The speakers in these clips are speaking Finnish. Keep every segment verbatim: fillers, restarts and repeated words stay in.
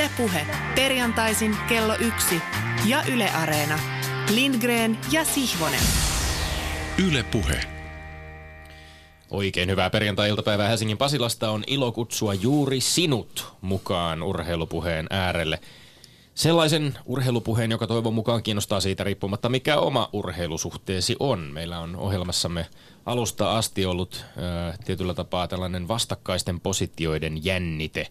Yle Puhe. Perjantaisin kello yksi. Ja Yle Areena. Lindgren ja Sihvonen. Yle Puhe. Oikein hyvää perjantai-iltapäivää Helsingin Pasilasta. On ilo kutsua juuri sinut mukaan urheilupuheen äärelle. Sellaisen urheilupuheen, joka toivon mukaan kiinnostaa siitä riippumatta, mikä oma urheilusuhteesi on. Meillä on ohjelmassamme alusta asti ollut äh, tietyllä tapaa tällainen vastakkaisten positioiden jännite,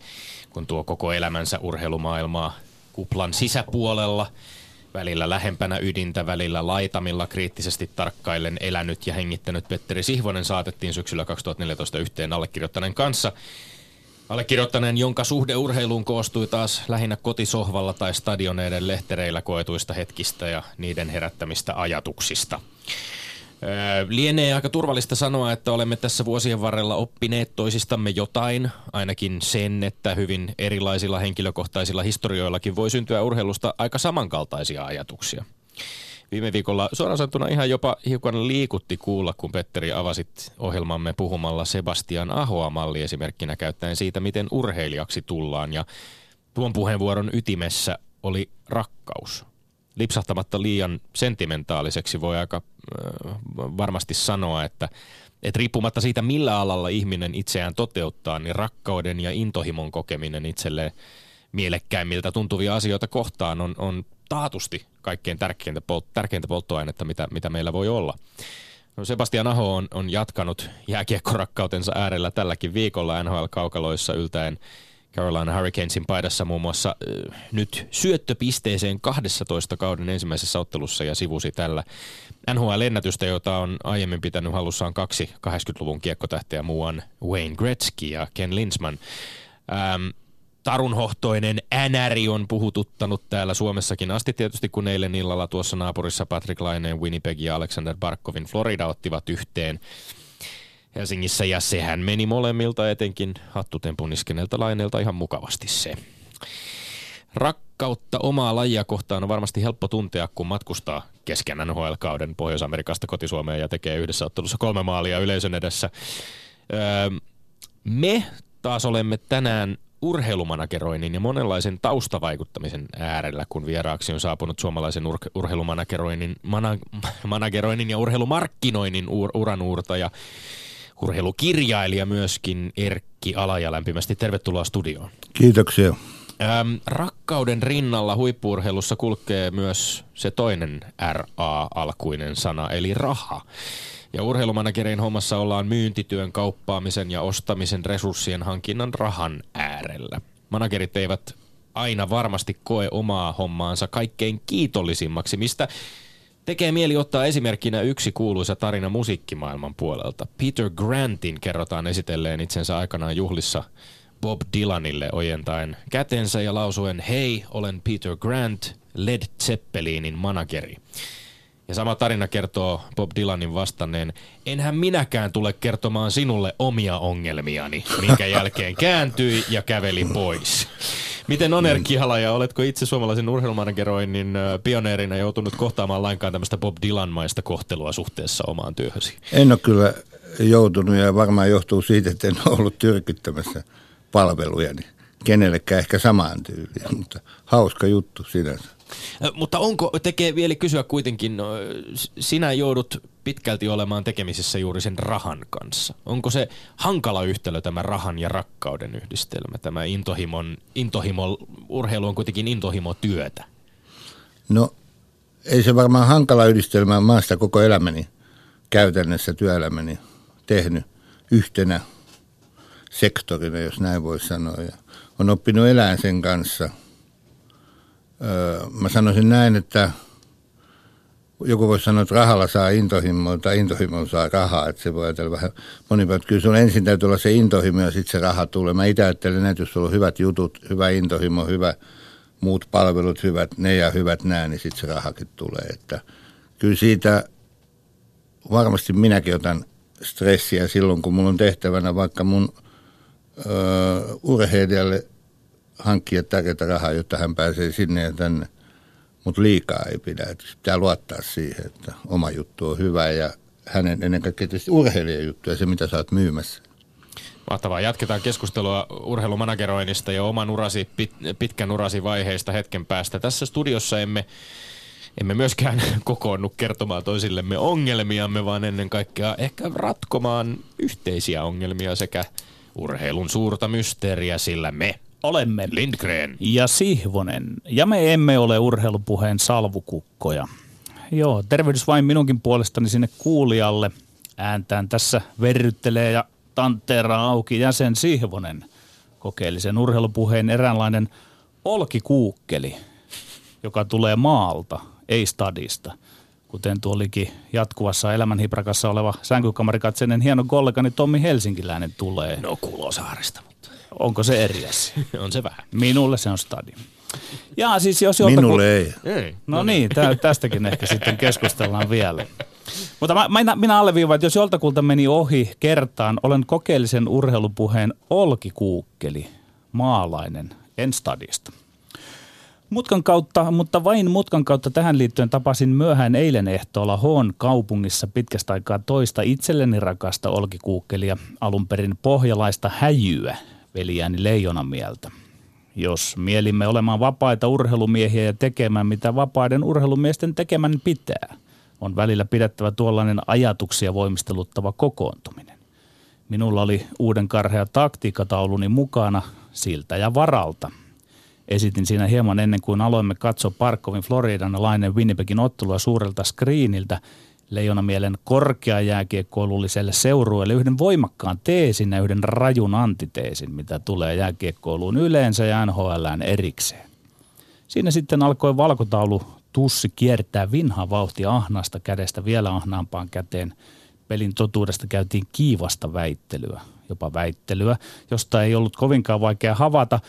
kun tuo koko elämänsä urheilumaailmaa kuplan sisäpuolella, välillä lähempänä ydintä, välillä laitamilla kriittisesti tarkkaillen elänyt ja hengittänyt Petteri Sihvonen saatettiin syksyllä kaksituhattaneljätoista yhteen allekirjoittaneen kanssa. Allekirjoittaneen, jonka suhde urheiluun koostui taas lähinnä kotisohvalla tai stadioneiden lehtereillä koetuista hetkistä ja niiden herättämistä ajatuksista. Öö, lienee aika turvallista sanoa, että olemme tässä vuosien varrella oppineet toisistamme jotain, ainakin sen, että hyvin erilaisilla henkilökohtaisilla historioillakin voi syntyä urheilusta aika samankaltaisia ajatuksia. Viime viikolla suoraan sanottuna ihan jopa hiukan liikutti kuulla, kun Petteri avasit ohjelmamme puhumalla Sebastian Ahoa malliesimerkkinä käyttäen siitä, miten urheilijaksi tullaan. Ja tuon puheenvuoron ytimessä oli rakkaus. Lipsahtamatta liian sentimentaaliseksi voi aika äh, varmasti sanoa, että et riippumatta siitä, millä alalla ihminen itseään toteuttaa, niin rakkauden ja intohimon kokeminen itselleen mielekkäimmiltä tuntuvia asioita kohtaan on, on taatusti kaikkein tärkeintä, pol- tärkeintä polttoainetta, mitä, mitä meillä voi olla. No Sebastian Aho on, on jatkanut jääkiekkorakkautensa äärellä tälläkin viikolla N H L-kaukaloissa yltäen Carolina Hurricanesin paidassa muun muassa äh, nyt syöttöpisteeseen kaksitoista kauden ensimmäisessä ottelussa ja sivusi tällä N H L-ennätystä, jota on aiemmin pitänyt hallussaan kaksi kahdeksankymmentäluvun kiekkotähteä muuan Wayne Gretzky ja Ken Linsman. Ähm, Tarunhohtoinen änäri on puhututtanut täällä Suomessakin asti tietysti, kun eilen illalla tuossa naapurissa Patrick Laineen, Winnipeg ja Alexander Barkovin Florida ottivat yhteen Helsingissä. Ja sehän meni molemmilta, etenkin hattutempun iskeneeltä Laineelta ihan mukavasti se. Rakkautta omaa lajia kohtaan on varmasti helppo tuntea, kun matkustaa kesken N H L-kauden Pohjois-Amerikasta kotisuomeen ja tekee yhdessä ottelussa kolme maalia yleisön edessä. Öö, me taas olemme tänään urheilumanageroinnin ja monenlaisen taustavaikuttamisen äärellä, kun vieraaksi on saapunut suomalaisen ur- urheilumanageroinnin mana- manageroinnin ja urheilumarkkinoinnin ur- uranuurtaja, urheilukirjailija myöskin Erkki Alaja. Lämpimästi tervetuloa studioon. Kiitoksia. Ähm, rakkauden rinnalla huippu-urheilussa kulkee myös se toinen R A-alkuinen sana, eli raha. Ja urheilumanagerien hommassa ollaan myyntityön, kauppaamisen ja ostamisen resurssien hankinnan rahan äärellä. Managerit eivät aina varmasti koe omaa hommaansa kaikkein kiitollisimmaksi, mistä tekee mieli ottaa esimerkkinä yksi kuuluisa tarina musiikkimaailman puolelta. Peter Grantin kerrotaan esitelleen itsensä aikanaan juhlissa Bob Dylanille ojentaen kätensä ja lausuen "Hei, olen Peter Grant, Led Zeppelinin manageri". Ja sama tarina kertoo Bob Dylanin vastanneen, enhän minäkään tule kertomaan sinulle omia ongelmiani, minkä jälkeen kääntyi ja käveli pois. Miten on, Erkki Alaja, oletko itse suomalaisen urheilumanageroinnin pioneerina joutunut kohtaamaan lainkaan tämmöistä Bob Dylan-maista kohtelua suhteessa omaan työhösi? En ole kyllä joutunut ja varmaan johtuu siitä, että en ole ollut tyrkyttämässä palvelujani. Kenellekään ehkä samaan tyyliin, mutta hauska juttu sinänsä. Mutta onko, tekee vielä kysyä kuitenkin, no, sinä joudut pitkälti olemaan tekemisissä juuri sen rahan kanssa. Onko se hankala yhtälö tämä rahan ja rakkauden yhdistelmä? Tämä intohimon, intohimo, urheilu on kuitenkin intohimotyötä. No ei se varmaan hankala yhdistelmä, mä oon sitä koko elämäni käytännössä työelämäni tehnyt yhtenä sektorina, jos näin voi sanoa. Ja on oppinut elää sen kanssa. Mä sanoisin näin, että joku voisi sanoa, että rahalla saa intohimoa tai intohimoa saa rahaa. Että se voi ajatella vähän monipäin. Kyllä sun ensin täytyy olla se intohimo ja sitten se raha tulee. Mä itse ajattelen, että jos sulla on hyvät jutut, hyvä intohimo, hyvä muut palvelut, hyvät ne ja hyvät nää, niin sitten se rahakin tulee. Että kyllä siitä varmasti minäkin otan stressiä silloin, kun mulla on tehtävänä vaikka mun öö, urheilijalle hankkia tärkeää rahaa, jotta hän pääsee sinne ja tänne, mutta liikaa ei pidä. Että pitää luottaa siihen, että oma juttu on hyvä ja hänen ennen kaikkea tietysti urheilijan juttu ja se, mitä sä oot myymässä. Mahtavaa. Jatketaan keskustelua urheilumanageroinnista ja oman urasi, pit, pitkän urasi vaiheista hetken päästä. Tässä studiossa emme, emme myöskään kokoonnu kertomaan toisillemme ongelmiamme, vaan ennen kaikkea ehkä ratkomaan yhteisiä ongelmia sekä urheilun suurta mysteeriä, sillä me olemme Lindgren ja Sihvonen. Ja me emme ole urheilupuheen salvukukkoja. Joo, tervehdys vain minunkin puolestani sinne kuulijalle. Ääntään tässä verryttelee ja tanteeraa auki jäsen Sihvonen, kokeellisen urheilupuheen eräänlainen olkikuukkeli, joka tulee maalta, ei stadista. Kuten tuo olikin jatkuvassa elämänhiprakassa oleva sänkykamarikatseinen hieno kollegani Tommi Helsinkiläinen tulee. No Kulosaaresta, mutta onko se eri asia? On se vähän. Minulle se on stadi. Jaa, siis jos jotaku... Minulle ei. ei. No niin, tä- tästäkin ehkä sitten keskustellaan vielä. Mutta mä, mä, minä alleviivaan, että jos joltakulta meni ohi kertaan, olen kokeellisen urheilupuheen olkikuukkeli, maalainen, en stadista. Mutkan kautta, mutta vain mutkan kautta tähän liittyen tapasin myöhään eilen ehtoolla Hoon kaupungissa pitkästä aikaa toista itselleni rakasta olkikuukkelia, alun perin pohjalaista häjyä, veljääni Leijonamieltä. Jos mielimme olemaan vapaita urheilumiehiä ja tekemään, mitä vapaiden urheilumiesten tekemän pitää, on välillä pidettävä tuollainen ajatuksia voimisteluttava kokoontuminen. Minulla oli uuden karhea taktiikkatauluni mukana siltä ja varalta. Esitin siinä hieman ennen kuin aloimme katsoa Barkovin Floridan ja Lainen Winnipegin ottelua suurelta skriiniltä Leijonamielen korkeajääkiekkoilulliselle seurueelle yhden voimakkaan teesin ja yhden rajun antiteesin, mitä tulee jääkiekkoiluun yleensä ja N H L:ään erikseen. Siinä sitten alkoi valkotaulu tussi kiertää vinhaa vauhtia ahnaasta kädestä vielä ahnaampaan käteen. Pelin totuudesta käytiin kiivasta väittelyä, jopa väittelyä, josta ei ollut kovinkaan vaikea havata,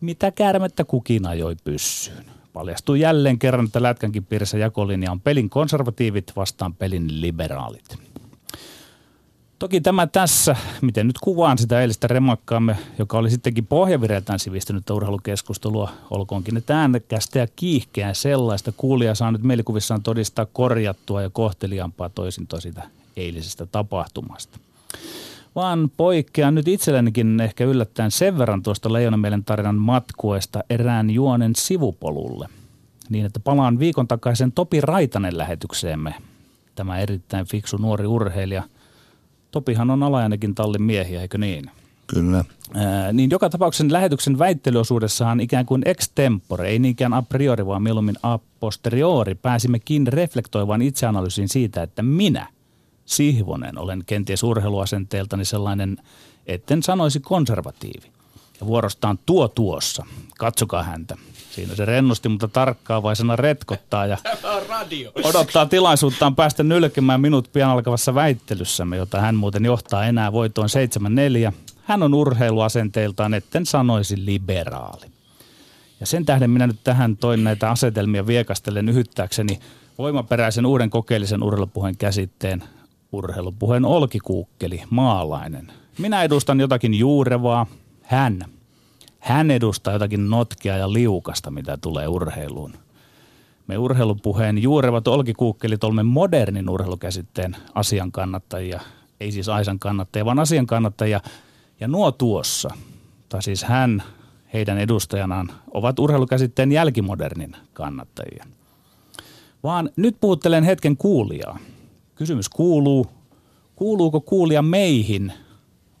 mitä käärmettä kukin ajoi pyssyyn. Paljastui jälleen kerran, että lätkänkin piirissä jakolinja on pelin konservatiivit vastaan pelin liberaalit. Toki tämä tässä, miten nyt kuvaan sitä eilistä remakkaamme, joka oli sittenkin pohjavireiltään sivistynyttä urheilukeskustelua, olkoonkin, että äänekästä ja kiihkeää sellaista. Kuulija saa nyt mielikuvissaan todistaa korjattua ja kohteliaampaa toisintoa sitä eilisestä tapahtumasta. Vaan poikkean nyt itsellenikin ehkä yllättäen sen verran tuosta Leijonamielen tarinan matkuesta erään juonen sivupolulle, niin että palaan viikon takaisen Topi Raitanen lähetykseemme. Tämä erittäin fiksu nuori urheilija. Topihan on Alajanenkin tallin miehiä, eikö niin? Kyllä. Ää, niin joka tapauksessa lähetyksen väittelyosuudessahan ikään kuin extempore, ei niinkään a priori, vaan mieluummin a posteriori, pääsimmekin reflektoivaan itseanalyysiin siitä, että minä, Sihvonen, olen kenties urheiluasenteeltani sellainen, etten sanoisi konservatiivi. Ja vuorostaan tuo tuossa, katsokaa häntä. Siinä se rennosti, mutta tarkkaavaisena retkottaa ja odottaa tilaisuuttaan päästä nylkemään minut pian alkavassa väittelyssämme, jota hän muuten johtaa enää voitoon seitsemän neljä. Hän on urheiluasenteiltaan, etten sanoisi liberaali. Ja sen tähden minä nyt tähän toin näitä asetelmia viekastellen yhyttääkseni voimaperäisen uuden kokeellisen urheilupuheen käsitteen. Urheilupuheen olkikuukkeli, maalainen. Minä edustan jotakin juurevaa, hän. Hän edustaa jotakin notkea ja liukasta, mitä tulee urheiluun. Me urheilupuheen juurevat olkikuukkelit olemme modernin urheilukäsitteen asian kannattajia, ei siis aisan kannattajia, vaan asian kannattajia. Ja nuo tuossa, tai siis hän, heidän edustajanaan, ovat urheilukäsitteen jälkimodernin kannattajia. Vaan nyt puhuttelen hetken kuulijaa. Kysymys kuuluu, kuuluuko kuulija meihin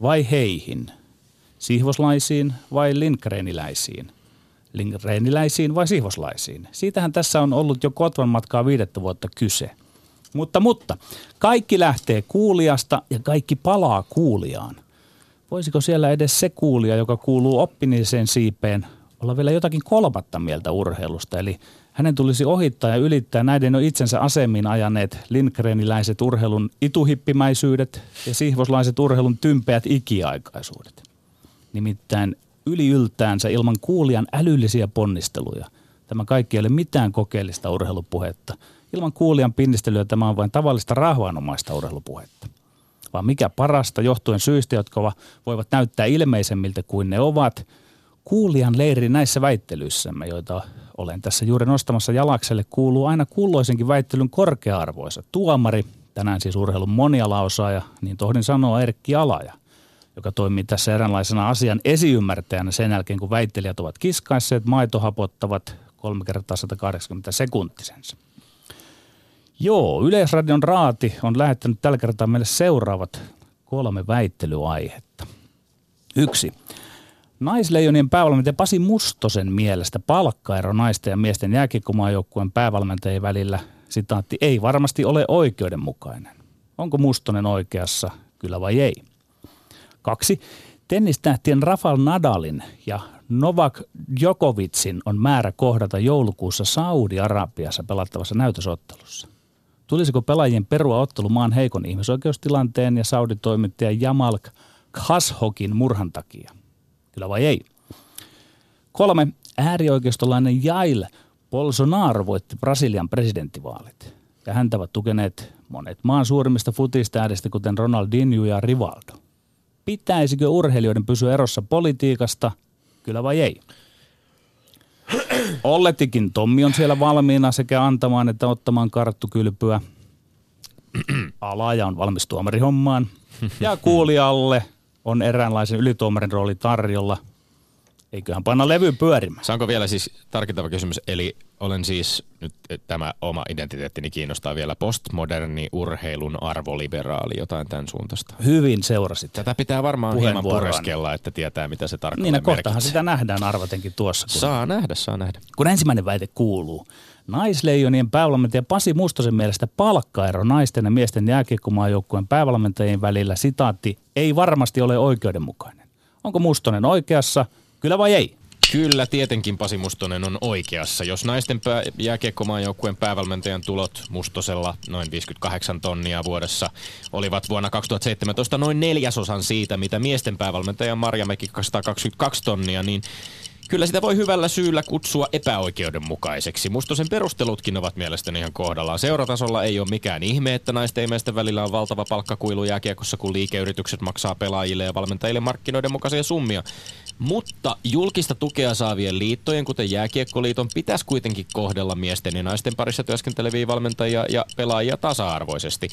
vai heihin? Sihvoslaisiin vai Lindgreniläisiin? Lindgreniläisiin vai sihvoslaisiin? Siitähän tässä on ollut jo Kotvan matkaa viidettä vuotta kyse. Mutta, mutta, kaikki lähtee kuulijasta ja kaikki palaa kuulijaan. Voisiko siellä edes se kuulija, joka kuuluu oppimiseen siipeen, olla vielä jotakin kolmatta mieltä urheilusta, eli hänen tulisi ohittaa ja ylittää näiden jo itsensä asemiin ajaneet Lindgreniläiset urheilun ituhippimäisyydet ja sihvoslaiset urheilun tympeät ikiaikaisuudet. Nimittäin yliyltäänsä ilman kuulijan älyllisiä ponnisteluja. Tämä kaikki ei ole mitään kokeellista urheilupuhetta. Ilman kuulijan pinnistelyä tämä on vain tavallista rahvaanomaista urheilupuhetta. Vaan mikä parasta, johtuen syistä, jotka voivat näyttää ilmeisemmiltä kuin ne ovat, kuulijan leiri näissä väittelyissämme, joita olen tässä juuri nostamassa jalakselle, kuuluu aina kulloisenkin väittelyn korkea-arvoisa tuomari, tänään siis urheilun monialaosaaja, niin tohdin sanoa Erkki Alaja, joka toimii tässä eräänlaisena asian esiymmärtäjänä sen jälkeen, kun väittelijät ovat kiskaisseet maitohapottavat kolme kertaa sata kahdeksankymmentä sekuntisensa. Joo, Yleisradion raati on lähettänyt tällä kertaa meille seuraavat kolme väittelyaihetta. Yksi. Naisleijonien päävalmentaja Pasi Mustosen mielestä palkkaero naisten ja miesten jääkiekkomaajoukkueen päävalmentajien välillä, sitaatti, ei varmasti ole oikeudenmukainen. Onko Mustonen oikeassa, kyllä vai ei? Kaksi. Tennistähtien Rafael Nadalin ja Novak Djokovicin on määrä kohdata joulukuussa Saudi-Arabiassa pelattavassa näytösottelussa. Tulisiko pelaajien perua ottelu maan heikon ihmisoikeustilanteen ja Saudi-toimittaja Jamal Khashoggin murhan takia? Kyllä vai ei? Kolme. Äärioikeistolainen Jair Bolsonaro voitti Brasilian presidenttivaalit. Ja häntä ovat tukeneet monet maan suurimmista futistähdistä, kuten Ronaldinho ja Rivaldo. Pitäisikö urheilijoiden pysyä erossa politiikasta? Kyllä vai ei? Olletikin Tommi on siellä valmiina sekä antamaan että ottamaan karttukylpyä. Alaja on valmis tuomarihommaan. Ja kuulijalle on eräänlaisen ylituomarin rooli tarjolla. Eiköhän panna levy pyörimään. Saanko vielä siis tarkentava kysymys? Eli olen siis, nyt tämä oma identiteettini kiinnostaa vielä, postmoderni urheilun arvoliberaali, jotain tämän suuntaista. Hyvin seurasit. Tätä pitää varmaan hieman pureskella, että tietää mitä se tarkalleen merkitsee. Niin, kohtahan sitä nähdään arvatenkin tuossa. Kun... Saa nähdä, saa nähdä. Kun ensimmäinen väite kuuluu. Naisleijonien päävalmentaja Pasi Mustosen mielestä palkkaero naisten ja miesten jääkiekkomaajoukkueen päävalmentajien välillä, sitaatti, ei varmasti ole oikeudenmukainen. Onko Mustonen oikeassa? Kyllä vai ei? Kyllä, tietenkin Pasi Mustonen on oikeassa. Jos naisten pää- jääkiekkomaajoukkueen päävalmentajan tulot Mustosella noin viisikymmentäkahdeksan tonnia vuodessa olivat vuonna kaksituhattaseitsemäntoista noin neljäsosan siitä, mitä miesten päävalmentaja Marjamäki kaksisataakaksikymmentäkaksi tonnia, niin kyllä sitä voi hyvällä syyllä kutsua epäoikeudenmukaiseksi. Mustosen perustelutkin ovat mielestäni ihan kohdallaan. Seuratasolla ei ole mikään ihme, että naisten ja miesten välillä on valtava palkkakuilu jääkiekossa, kun liikeyritykset maksaa pelaajille ja valmentajille markkinoiden mukaisia summia. Mutta julkista tukea saavien liittojen, kuten Jääkiekkoliiton, pitäisi kuitenkin kohdella miesten ja naisten parissa työskenteleviä valmentajia ja pelaajia tasa-arvoisesti.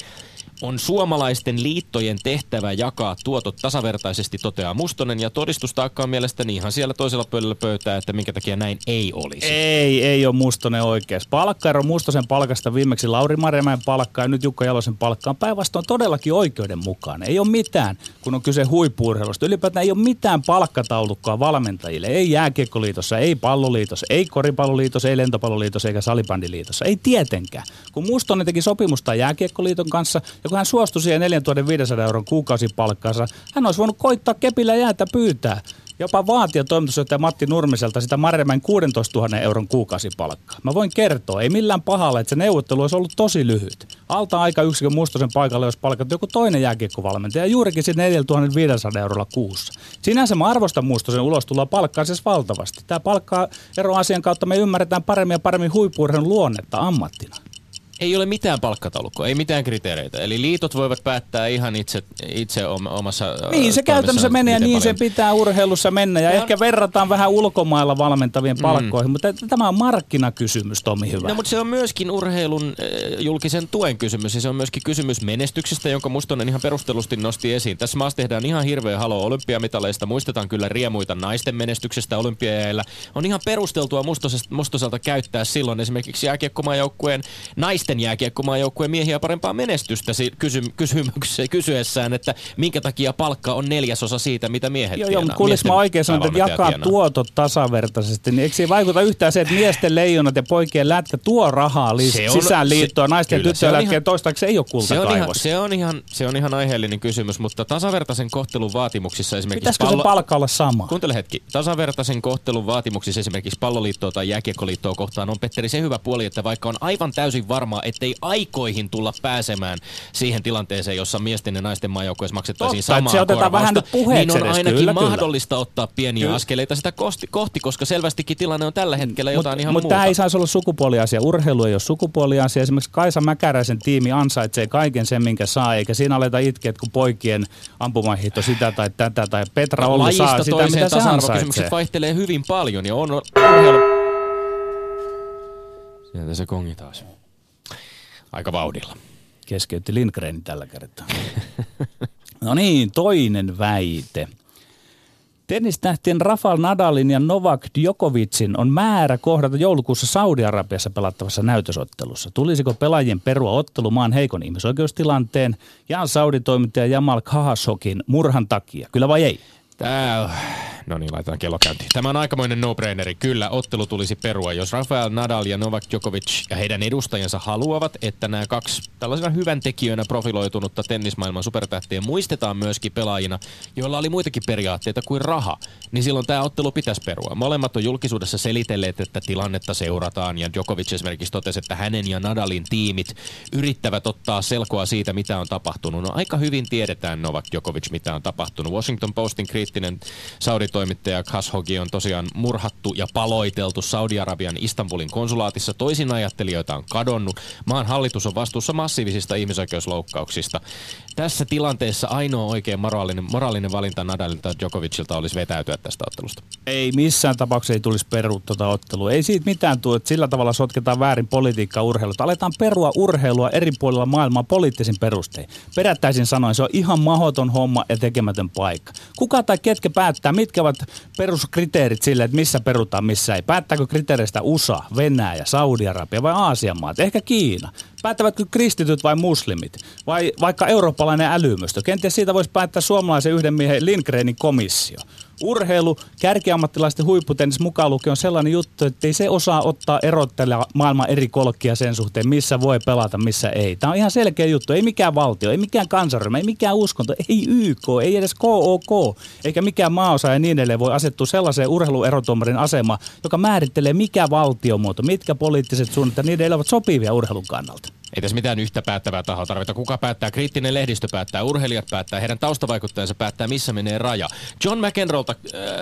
On suomalaisten liittojen tehtävä jakaa tuotot tasavertaisesti, toteaa Mustonen, ja todistustaakka on mielestäni ihan siellä toisella pöydällä pöytää, että minkä takia näin ei olisi. Ei, ei ole Mustonen oikeassa. Palkkaero Mustosen palkasta viimeksi Lauri Marjamäen palkkaan ja nyt Jukka Jalosen palkkaan päinvastoin todellakin oikeudenmukainen. Ei ole mitään, kun on kyse huippu-urheilusta. Ylipäätään ei ole mitään palkkataulu valmentajille. Ei Jääkiekkoliitossa, ei Palloliitossa, ei Koripalloliitossa, ei Lentopalloliitossa eikä Salibandiliitossa. Ei tietenkään. Kun Mustonen teki sopimusta Jääkiekkoliiton kanssa ja kun hän suostui siihen neljätuhattaviisisataa euron kuukausipalkkaansa, hän olisi voinut koittaa kepillä jäätä pyytää. Jopa vaatia toimitusjohtaja Matti Nurmiselta sitä Marjamäen kuusitoistatuhatta euron kuukausipalkkaa. Mä voin kertoa, ei millään pahalla, että se neuvottelu olisi ollut tosi lyhyt. Alta aika yksikön Mustosen paikalle olisi palkattu joku toinen jääkiekkovalmentaja, juurikin siitä neljätuhattaviisisataa eurolla kuussa. Sinänsä mä arvostan Mustosen ulostuloa palkkaa siis valtavasti. Tämä palkkaeroasian kautta me ymmärretään paremmin ja paremmin huippu-urheilun luonnetta ammattina. Ei ole mitään palkkataulukkoa, ei mitään kriteereitä. Eli liitot voivat päättää ihan itse, itse omassa... Niin se käytännössä menee ja niin paljon. Se pitää urheilussa mennä. Ja no, ehkä verrataan vähän ulkomailla valmentavien mm. palkkoihin, mutta tämä on markkinakysymys, Tomi, hyvä. No mutta se on myöskin urheilun äh, julkisen tuen kysymys ja se on myöskin kysymys menestyksestä, jonka Mustonen ihan perustellusti nosti esiin. Tässä maassa tehdään ihan hirveä halo olympiamitaleista, muistetaan kyllä riemuita naisten menestyksestä olympiajäillä. On ihan perusteltua Mustoselta käyttää silloin esimerkiksi jääkiekkomaajoukkueen naisten jääkiekkomaajoukkueen miehiä parempaa menestystä kysy- kysymykseen kysyessään, että minkä takia palkka on neljäsosa siitä, mitä miehet tienaa. Joo, joo, kuulis mä oikein sanon, että jakaa tuotot tasavertaisesti, niin eikö se vaikuta yhtään se, että miesten leijonat ja poikien lätkä tuo rahaa li- sisään liittoa, naisten kyllä, tyttöjen lätkä toistaiseksi ei ole kultakaivossa. Se on, ihan, se, on ihan, se on ihan aiheellinen kysymys, mutta tasavertaisen kohtelun vaatimuksissa esimerkiksi... Pitäisikö pallo- se palkka olla sama? Kuuntele hetki. Tasavertaisen kohtelun vaatimuksissa esimerkiksi palloliittoa tai jääkiekkoliittoa kohtaan on, Petteri, se hyvä puoli, että vaikka on aivan täysin varma, ettei aikoihin tulla pääsemään siihen tilanteeseen, jossa miesten ja naisten maajoukkueessa maksettaisiin samaa korvausta, niin on ainakin kyllä, mahdollista kyllä. ottaa pieniä kyllä. askeleita sitä kohti, koska selvästikin tilanne on tällä hetkellä jotain mut, ihan mut muuta. Mutta tämä ei saisi olla sukupuoliasia. Urheilu ei ole sukupuoliasia. Esimerkiksi Kaisa Mäkäräisen tiimi ansaitsee kaiken sen, minkä saa, eikä siinä aleta itkeä, kun poikien ampumahiihto sitä tai tätä, tai Petra Olli saa sitä, mitä se ansaitsee. Kysymykset vaihtelee hyvin paljon, ja on urheilu... Sieltä se kongi taas. Aika vauhdilla. Keskeytti Lindgrenin tällä kertaa. No niin, toinen väite. Tennistähtien Rafael Nadalin ja Novak Djokovicin on määrä kohdata joulukuussa Saudi-Arabiassa pelattavassa näytösottelussa. Tulisiko pelaajien perua ottelu maan heikon ihmisoikeustilanteen ja sauditoimittaja Jamal Khashoggin murhan takia? Kyllä vai ei? Tää... No niin, laitetaan kello käyntiin. Tämä on aikamoinen no-braineri. Kyllä, ottelu tulisi perua. Jos Rafael Nadal ja Novak Djokovic ja heidän edustajansa haluavat, että nämä kaksi tällaisena hyvän tekijöinä profiloitunutta tennismaailman supertähtiä muistetaan myöskin pelaajina, joilla oli muitakin periaatteita kuin raha, niin silloin tämä ottelu pitäisi perua. Molemmat on julkisuudessa selitelleet, että tilannetta seurataan, ja Djokovic esimerkiksi totesi, että hänen ja Nadalin tiimit yrittävät ottaa selkoa siitä, mitä on tapahtunut. No aika hyvin tiedetään Novak Djokovic, mitä on tapahtunut. Washington Postin kriittinen saudi toimittaja Khashoggi on tosiaan murhattu ja paloiteltu Saudi-Arabian Istanbulin konsulaatissa. Toisinajattelijoita on kadonnut. Maan hallitus on vastuussa massiivisista ihmisoikeusloukkauksista. Tässä tilanteessa ainoa oikein moraalinen, moraalinen valinta Nadalilta ja Djokovicilta olisi vetäytyä tästä ottelusta. Ei missään tapauksessa ei tulisi perua tuota ottelua. Ei siitä mitään tule, että sillä tavalla sotketaan väärin politiikkaa urheilusta. Aletaan perua urheilua eri puolilla maailmaa poliittisin perustein. Perättäisin sanoen, se on ihan mahdoton homma ja tekemätön paikka. Kuka tai ketkä päättää, mitkä ovat peruskriteerit sille, että missä perutaan, missä ei. Päättääkö kriteereistä U S A, Venäjä, Saudi-Arabia vai Aasian maat, ehkä Kiina? Päättävätkö kristityt vai muslimit? Vai vaikka eurooppalainen älymystö? Kenties siitä voisi päättää suomalaisen yhden miehen Lindgrenin komissio. Urheilu, kärkiammattilaisten huipputennis mukaan lukien on sellainen juttu, että ei se osaa ottaa erottelemaan maailman eri kolkkia sen suhteen, missä voi pelata, missä ei. Tämä on ihan selkeä juttu. Ei mikään valtio, ei mikään kansanryhmä, ei mikään uskonto, ei Y K, ei edes K O K, eikä mikään maaosa ja niin edelleen voi asettua sellaiseen urheiluerotuomarin asemaan, joka määrittelee mikä valtiomuoto, mitkä poliittiset suunnat ja niiden elävät sopivia urheilun kannalta. Ei tässä mitään yhtä päättävää tahoa tarvita. Kuka päättää? Kriittinen lehdistö päättää, urheilijat päättää, heidän taustavaikuttajansa päättää, missä menee raja. John McEnroelta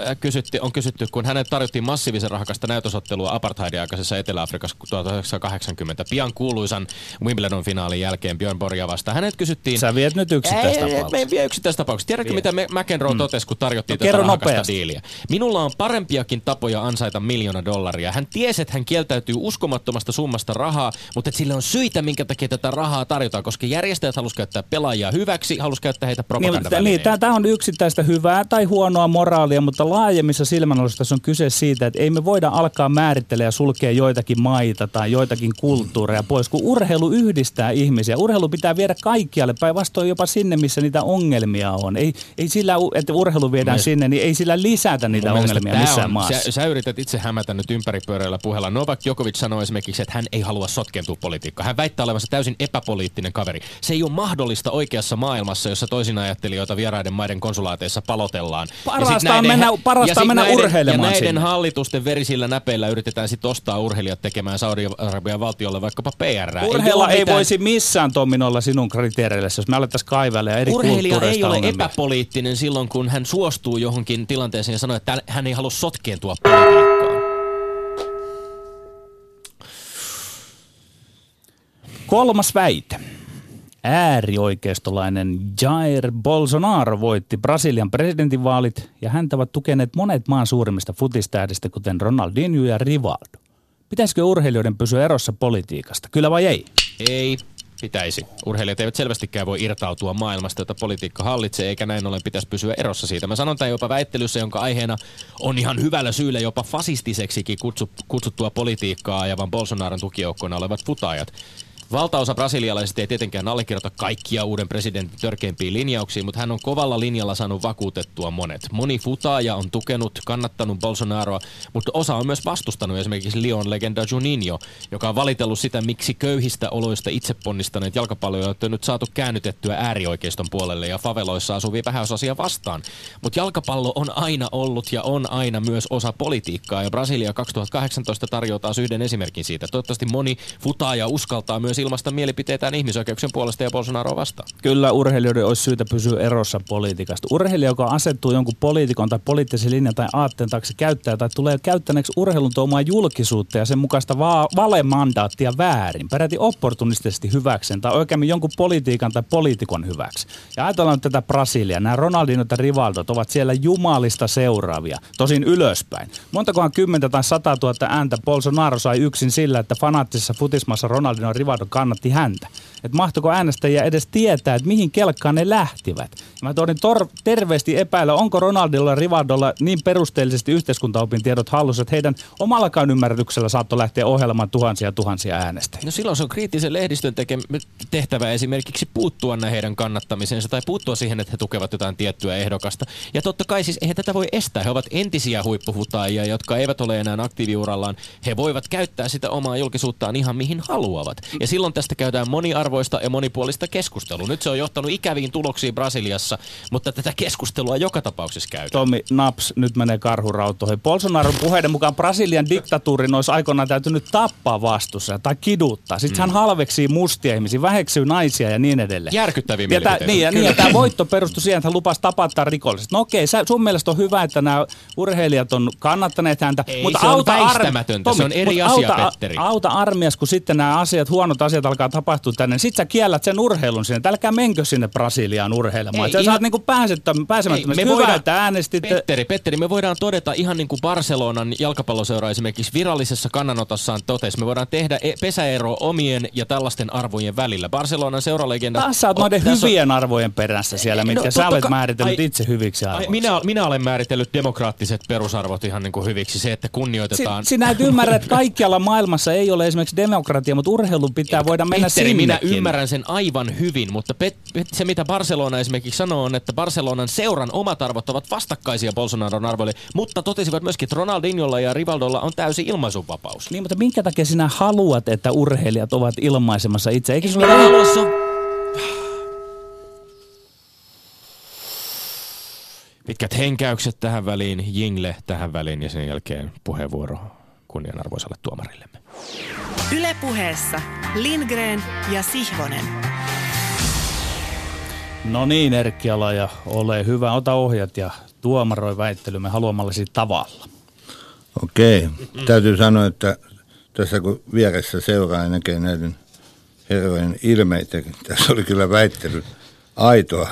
äh, kysytti, on kysytty, kun hänet tarjottiin massiivisen rahakasta näytösottelua apartheidin aikaisessa Etelä-Afrikassa tuhatyhdeksänsataakahdeksankymmentä. Pian kuuluisan Wimbledon-finaalin jälkeen Björn Borgia vastaan. Hänet kysyttiin... Sä viet nyt yksittäistapauksessa. Ei, ei vie yksittäistapauksessa. Tiedätkö, mitä McEnroe mm. totesi, kun tarjottiin no, tätä rahakasta nopeasti. Diiliä? Minulla on parempiakin tapoja ansaita miljoona dollaria. Hän tiesi, että hän kieltäytyy uskomattomasta summasta rahaa, mutta että sillä on syitä, minkä takia tätä rahaa tarjotaan, koska järjestäjät halusivat käyttää pelaajia hyväksi, halusivat käyttää heitä propagandavälineen. Niin, tämä on yksittäistä hyvää tai huonoa moraalia, mutta laajemmissa silmänollissa on kyse siitä, että ei me voida alkaa määritellä ja sulkea joitakin maita tai joitakin kulttuureja pois, kun urheilu yhdistää ihmisiä. Urheilu pitää viedä kaikkialle, päinvastoin jopa sinne, missä niitä ongelmia on. Ei, ei sillä, että urheilu viedään Mielestäni. sinne, niin ei sillä lisätä niitä ongelmia missään on, maassa. Sä, sä yrität itse hämätä nyt ympäripyöreillä puheella. Novak Djokovic sanoi esimerkiksi, että hän ei halua sotkentua politiikkaan. Hän väittää olevansa täysin epäpoliittinen kaveri. Se ei ole mahdollista oikeassa maailmassa, jossa toisinajattelijoita vieraiden maiden konsulaateissa palotellaan. Parastaan mennä, parasta mennä näiden, urheilemaan. Ja näiden sinne. Hallitusten verisillä näpeillä yritetään sitten ostaa urheilijat tekemään Saudi-Arabian valtiolle vaikkapa P R. Urheilla ei, ei voisi missään Tominolla sinun kriteereillesi, jos me alettaisiin kaivella eri urheilija kulttuureista. Urheilija ei ole ongelmia. Epäpoliittinen silloin, kun hän suostuu johonkin tilanteeseen ja sanoo, että hän ei halua sotkeentua politiikkaan. Kolmas väite. Äärioikeistolainen Jair Bolsonaro voitti Brasilian presidentinvaalit ja häntä ovat tukeneet monet maan suurimmista futistähdistä, kuten Ronaldinho ja Rivaldo. Pitäisikö urheilijoiden pysyä erossa politiikasta? Kyllä vai ei? Ei. Pitäisi. Urheilijat eivät selvästikään voi irtautua maailmasta, jota politiikka hallitsee, eikä näin ollen pitäisi pysyä erossa siitä. Mä sanon tämän jopa väittelyssä, jonka aiheena on ihan hyvällä syyllä jopa fasistiseksikin kutsuttua politiikkaa ajavan Bolsonaron tukijoukkoina olevat futaajat. Valtaosa brasilialaisista ei tietenkään allekirjoita kaikkia uuden presidentin törkeimpiin linjauksiin, mutta hän on kovalla linjalla saanut vakuutettua monet. Moni futaaja on tukenut, kannattanut Bolsonaroa, mutta osa on myös vastustanut, esimerkiksi Leon legenda Juninho, joka on valitellut sitä, miksi köyhistä oloista itse ponnistaneet jalkapalloilijat on nyt saatu käännytettyä äärioikeiston puolelle ja faveloissa asuvia vähäosaisia vastaan. Mutta jalkapallo on aina ollut ja on aina myös osa politiikkaa, ja Brasilia kaksituhattakahdeksantoista tarjoaa taas yhden esimerkin siitä. Toivottavasti moni futaaja uskaltaa myös ilmaista mielipiteitään ihmisoikeuksien puolesta ja Bolsonaroa vastaan. Kyllä urheilijoiden olisi syytä pysyä erossa politiikasta. Urheilija, joka asettuu jonkun poliitikon tai poliittisen linjan tai aatteen taakse käyttää tai tulee käyttäneeksi urheilun tuomaa julkisuutta ja sen mukaista va- valemandaattia väärin, peräti opportunistisesti hyväksen tai oikeammin jonkun politiikan tai poliitikon hyväksi. Ja ajatellaan nyt tätä Brasilia. Nämä Ronaldinho ja Rivaldot ovat siellä jumalista seuraavia, tosin ylöspäin. Montakohan kymmentä tai sata tuhatta ääntä Bolsonaro sai yksin sillä, että fanaattisessa futismassa Ronaldinho ja Rivaldot kannatti häntä. Että mahtoiko äänestäjiä edes tietää, että mihin kelkkaan ne lähtivät. Ja mä toden tor- terveesti epäillä, onko Ronaldilla ja Rivaldolla niin perusteellisesti yhteiskuntaopin tiedot hallussa, että heidän omallakaan ymmärryksellä saattoi lähteä ohjelmaan tuhansia ja tuhansia äänestäjiä. No silloin se on kriittisen lehdistön teke- tehtävä esimerkiksi puuttua näihin heidän kannattamiseensa tai puuttua siihen, että he tukevat jotain tiettyä ehdokasta. Ja totta kai siis eihän tätä voi estää. He ovat entisiä huippuhutaajia, jotka eivät ole enää aktiiviurallaan. He voivat käyttää sitä omaa julkisuuttaan ihan mihin haluavat. Ja silloin tästä käydään moniarvoista ja monipuolista keskustelua. Nyt se on johtanut ikäviin tuloksiin Brasiliassa, mutta tätä keskustelua joka tapauksessa käydään. Tomi, naps, nyt menee karhurautoihin. Bolsonaron puheiden mukaan Brasilian diktatuurin olisi aikoinaan täytynyt tappaa vastuussa tai kiduttaa. Sitten mm. hän halveksii mustia ihmisiä, väheksyy naisia ja niin edelleen. Järkyttäviä mielipiteitä. Niin, ja, niin, ja tämä voitto perustui siihen, että hän lupasi tapattaa rikolliset. No okei, sä, sun mielestä on hyvä, että nämä urheilijat on kannattaneet häntä. Ei, mutta se auta on väistämätöntä. Ar- Tomi, se on eri asia, auta, Petteri. Auta armias, kun sitten nämä asiat, huonot asiat alkaa tapahtua tänne. Sitten sä kiellät sen urheilun sinne. Älkää menkö sinne Brasiliaan urheilemaan. Ei, sä ihan... saat niinku pääsemättömästi. Hyvä, voidaan... että äänestit. Petteri, Petteri, me voidaan todeta ihan niin kuin Barcelonan jalkapalloseura esimerkiksi virallisessa kannanotossaan totesi. Me voidaan tehdä e- pesäero omien ja tällaisten arvojen välillä. Barcelonan seuralegenda... Taas sä oot on, noiden hyvien on... arvojen perässä siellä, mitkä no, sä olet ka... määritellyt ai, itse hyviksi arvoiksi. Ai, minä, minä olen määritellyt demokraattiset perusarvot ihan niin kuin hyviksi. Se, että kunnioitetaan... Si, sinä et ymmärrä, että kaikkialla maailmassa ei ole esimerkiksi demokratia, mutta urheilun pitää ja voida mennä Petteri, sinne. Ymmärrän sen aivan hyvin, mutta pet, pet, se mitä Barcelona esimerkiksi sanoo on, että Barcelonan seuran omat arvot ovat vastakkaisia Bolsonaron arvoille, mutta totesivat myöskin, että Ronaldinholla ja Rivaldolla on täysi ilmaisunvapaus. Niin, mutta minkä takia sinä haluat, että urheilijat ovat ilmaisemassa itse? Eikö sulla ole... Pitkät henkäykset tähän väliin, jingle tähän väliin ja sen jälkeen puheenvuoro kunnianarvoisalle tuomarillemme. Yle Puheessa Lindgren ja Sihvonen. No niin, Erkki Alaja, ole hyvä. Ota ohjat ja tuomaroi väittelymme haluamallasi tavalla. Okei. Mm-hmm. Täytyy sanoa, että tässä kun vieressä seuraa ja näkee näiden herrojen ilmeitä, tässä oli kyllä väittely aitoa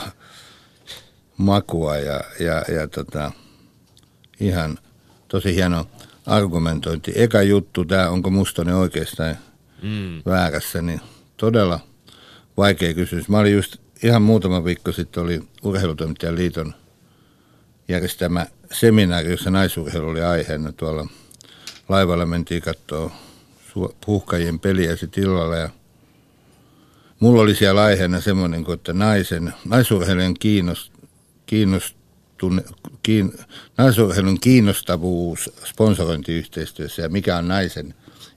makua ja, ja, ja tota, ihan tosi hieno argumentointi. Eka juttu, tämä onko Mustonen oikeastaan mm. väärässä, niin todella vaikea kysymys. Mä olin just ihan muutama viikko sitten, oli Urheilutoimittajan liiton järjestämä seminaari, jossa naisurheilu oli aiheena. Tuolla laivalla mentiin katsoa Huuhkajien peliä sitten illalla ja mulla oli siellä aiheena semmoinen, että naisen, naisurheilijan kiinnost, kiinnost, Tunne, kiin, naisurheilun kiinnostavuus sponsorointiyhteistyössä ja mikä on naisen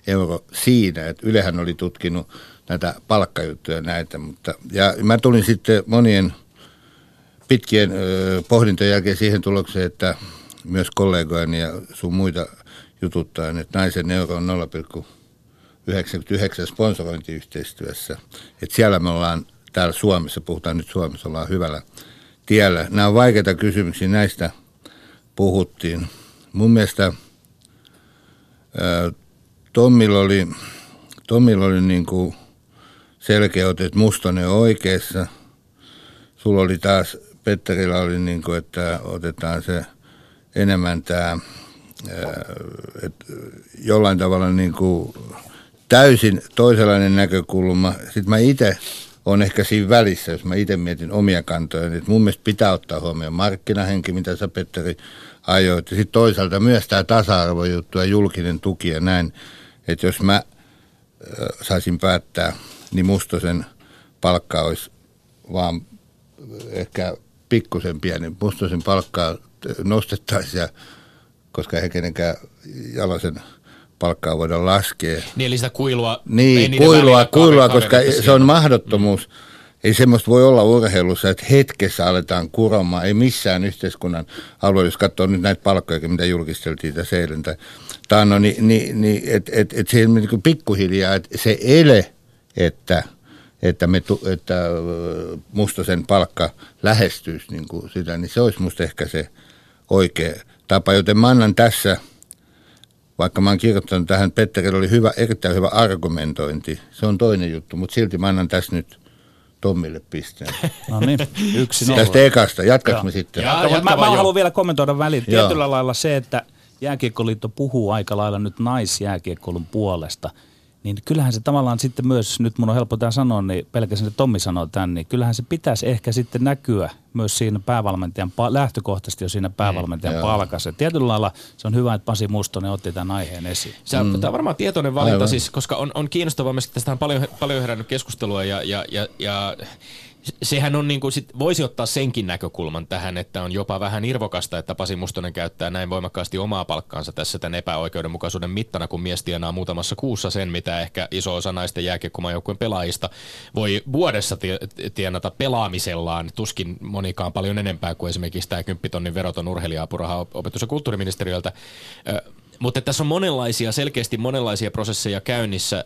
euro siinä, että Ylehän oli tutkinut näitä palkkajuttuja näitä, mutta ja mä tulin sitten monien pitkien ö, pohdintojen jälkeen siihen tulokseen, että myös kollegoini ja sun muita jututtaan, että naisen euro on nolla pilkku yhdeksänkymmentäyhdeksän sponsorointiyhteistyössä, että siellä me ollaan täällä Suomessa, puhutaan nyt Suomessa, ollaan hyvällä tiellä. Nämä on vaikeita kysymyksiä, näistä puhuttiin. Mun mielestä ää, Tommilla oli, Tommilla oli niin kuin selkeä ote, että Mustonen on oikeassa. Sulla oli taas, Petterillä oli niin kuin, että otetaan se enemmän tämä, että jollain tavalla niin kuin täysin toisenlainen näkökulma. Sitten mä itse... on ehkä siinä välissä, jos mä itse mietin omia kantoja, niin mun mielestä pitää ottaa huomioon markkinahenki, mitä sä, Petteri, ajoit. Ja sitten toisaalta myös tämä tasa-arvojuttu ja julkinen tuki ja näin, että jos mä äh, saisin päättää, niin Mustosen palkka olisi vaan ehkä pikkusen pieni. Mustosen palkkaa nostettaisiin, koska eihän kenenkään Jalosen palkkaa voidaan laskea. Niin, eli sitä kuilua. Niin, kuilua, kuilua koska se on mahdottomuus. Mm. Ei semmoista voi olla urheilussa, että hetkessä aletaan kuromaan. Ei missään yhteiskunnan alueella, jos katsoo nyt näitä palkkoja, mitä julkisteltiin tässä eilen. Tämä on, niin, niin, niin että et, et se on niin pikkuhiljaa, että se ele, että, että, me, että Mustosen palkka lähestyisi niin kuin sitä, niin se olisi musta ehkä se oikea tapa. Joten mä annan tässä... Vaikka mä oon kirjoittanut tähän, Petterillä oli hyvä, erittäin hyvä argumentointi. Se on toinen juttu, mutta silti mä annan tässä nyt Tommille pisteen. No niin, yksi nolla. Tästä ekasta, jatkaks me sitten? Jaa, jatka, mä, mä haluan vielä kommentoida väliin. Tietyllä lailla se, että Jääkiekkoliitto puhuu aika lailla nyt naisjääkiekkoilun puolesta, Niin kyllähän se tavallaan sitten myös, nyt mun on helppo tämän sanoa, niin pelkästään se Tommi sanoo tämän, niin kyllähän se pitäisi ehkä sitten näkyä myös siinä päävalmentajan, lähtökohtaisesti jo siinä päävalmentajan mm, palkassa. Tietyllä lailla se on hyvä, että Pasi Mustonen otti tämän aiheen esiin. Se, mm. Tämä on varmaan tietoinen valinta, aivan. Siis, koska on, on kiinnostavaa myös, että tästä on paljon, paljon herännyt keskustelua ja... ja, ja, ja sehän on niin kuin, sit voisi ottaa senkin näkökulman tähän, että on jopa vähän irvokasta, että Pasi Mustonen käyttää näin voimakkaasti omaa palkkaansa tässä tämän epäoikeudenmukaisuuden mittana, kun mies tienaa muutamassa kuussa sen, mitä ehkä iso osa naisten jääkiekkomaajoukkueen pelaajista voi vuodessa tienata pelaamisellaan, tuskin monikaan paljon enempää kuin esimerkiksi tämä kymppitonnin veroton urheilija-apuraha opetus- ja kulttuuriministeriöltä. Mutta tässä on monenlaisia, selkeästi monenlaisia prosesseja käynnissä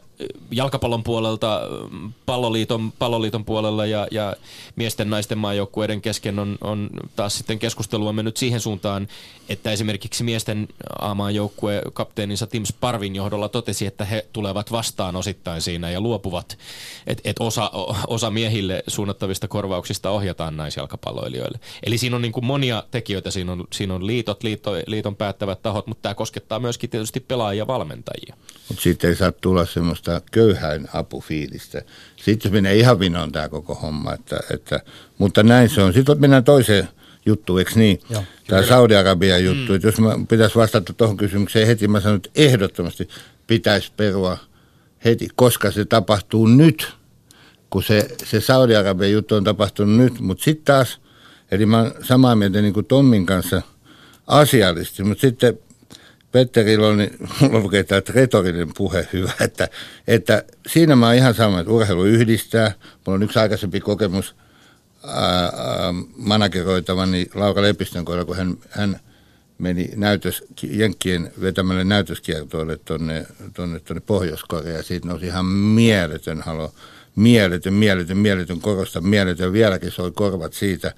jalkapallon puolelta, palloliiton, palloliiton puolella ja, ja miesten naisten maajoukkueiden kesken on, on taas sitten keskustelua mennyt siihen suuntaan, että esimerkiksi miesten A-maajoukkue kapteeninsa Tim Sparvin johdolla totesi, että he tulevat vastaan osittain siinä ja luopuvat, että et osa, osa miehille suunnattavista korvauksista ohjataan naisjalkapalloilijoille. Eli siinä on niin kuin monia tekijöitä, siinä on, siinä on liitot, liitto, liiton päättävät tahot, mutta tämä koskettaa myöskin tietysti pelaajia ja valmentajia. Mutta sitten ei saa tulla semmoista köyhäin apufiilistä. Sitten menee ihan vinoon tämä koko homma, että, että, mutta näin se on. Sitten mennään toiseen juttuun, eikö niin? Joo. Tämä Saudi-Arabian juttu. Mm. Jos mä pitäisi vastata tuohon kysymykseen heti, mä sanon, että ehdottomasti pitäisi perua heti, koska se tapahtuu nyt, kun se, se Saudi-Arabian juttu on tapahtunut nyt. Mutta sitten taas, eli mä oon samaa mieltä niin kuin Tommin kanssa asiallisesti, mutta sitten... Petterillä on, niin mulla lukee tämä retorinen puhe hyvä, että, että siinä mä oon ihan sama, että urheilu yhdistää. Mulla on yksi aikaisempi kokemus ää, ää, manageroitavani Laura Lepistön kohdalla, kun hän, hän meni näytös, jenkkien vetämälle näytöskiertoille tuonne, tuonne, tuonne Pohjois-Koreaan. Siitä nousi ihan mieletön halo, mieletön, mieletön, mieletön, korosta mieletön. Vieläkin soi korvat siitä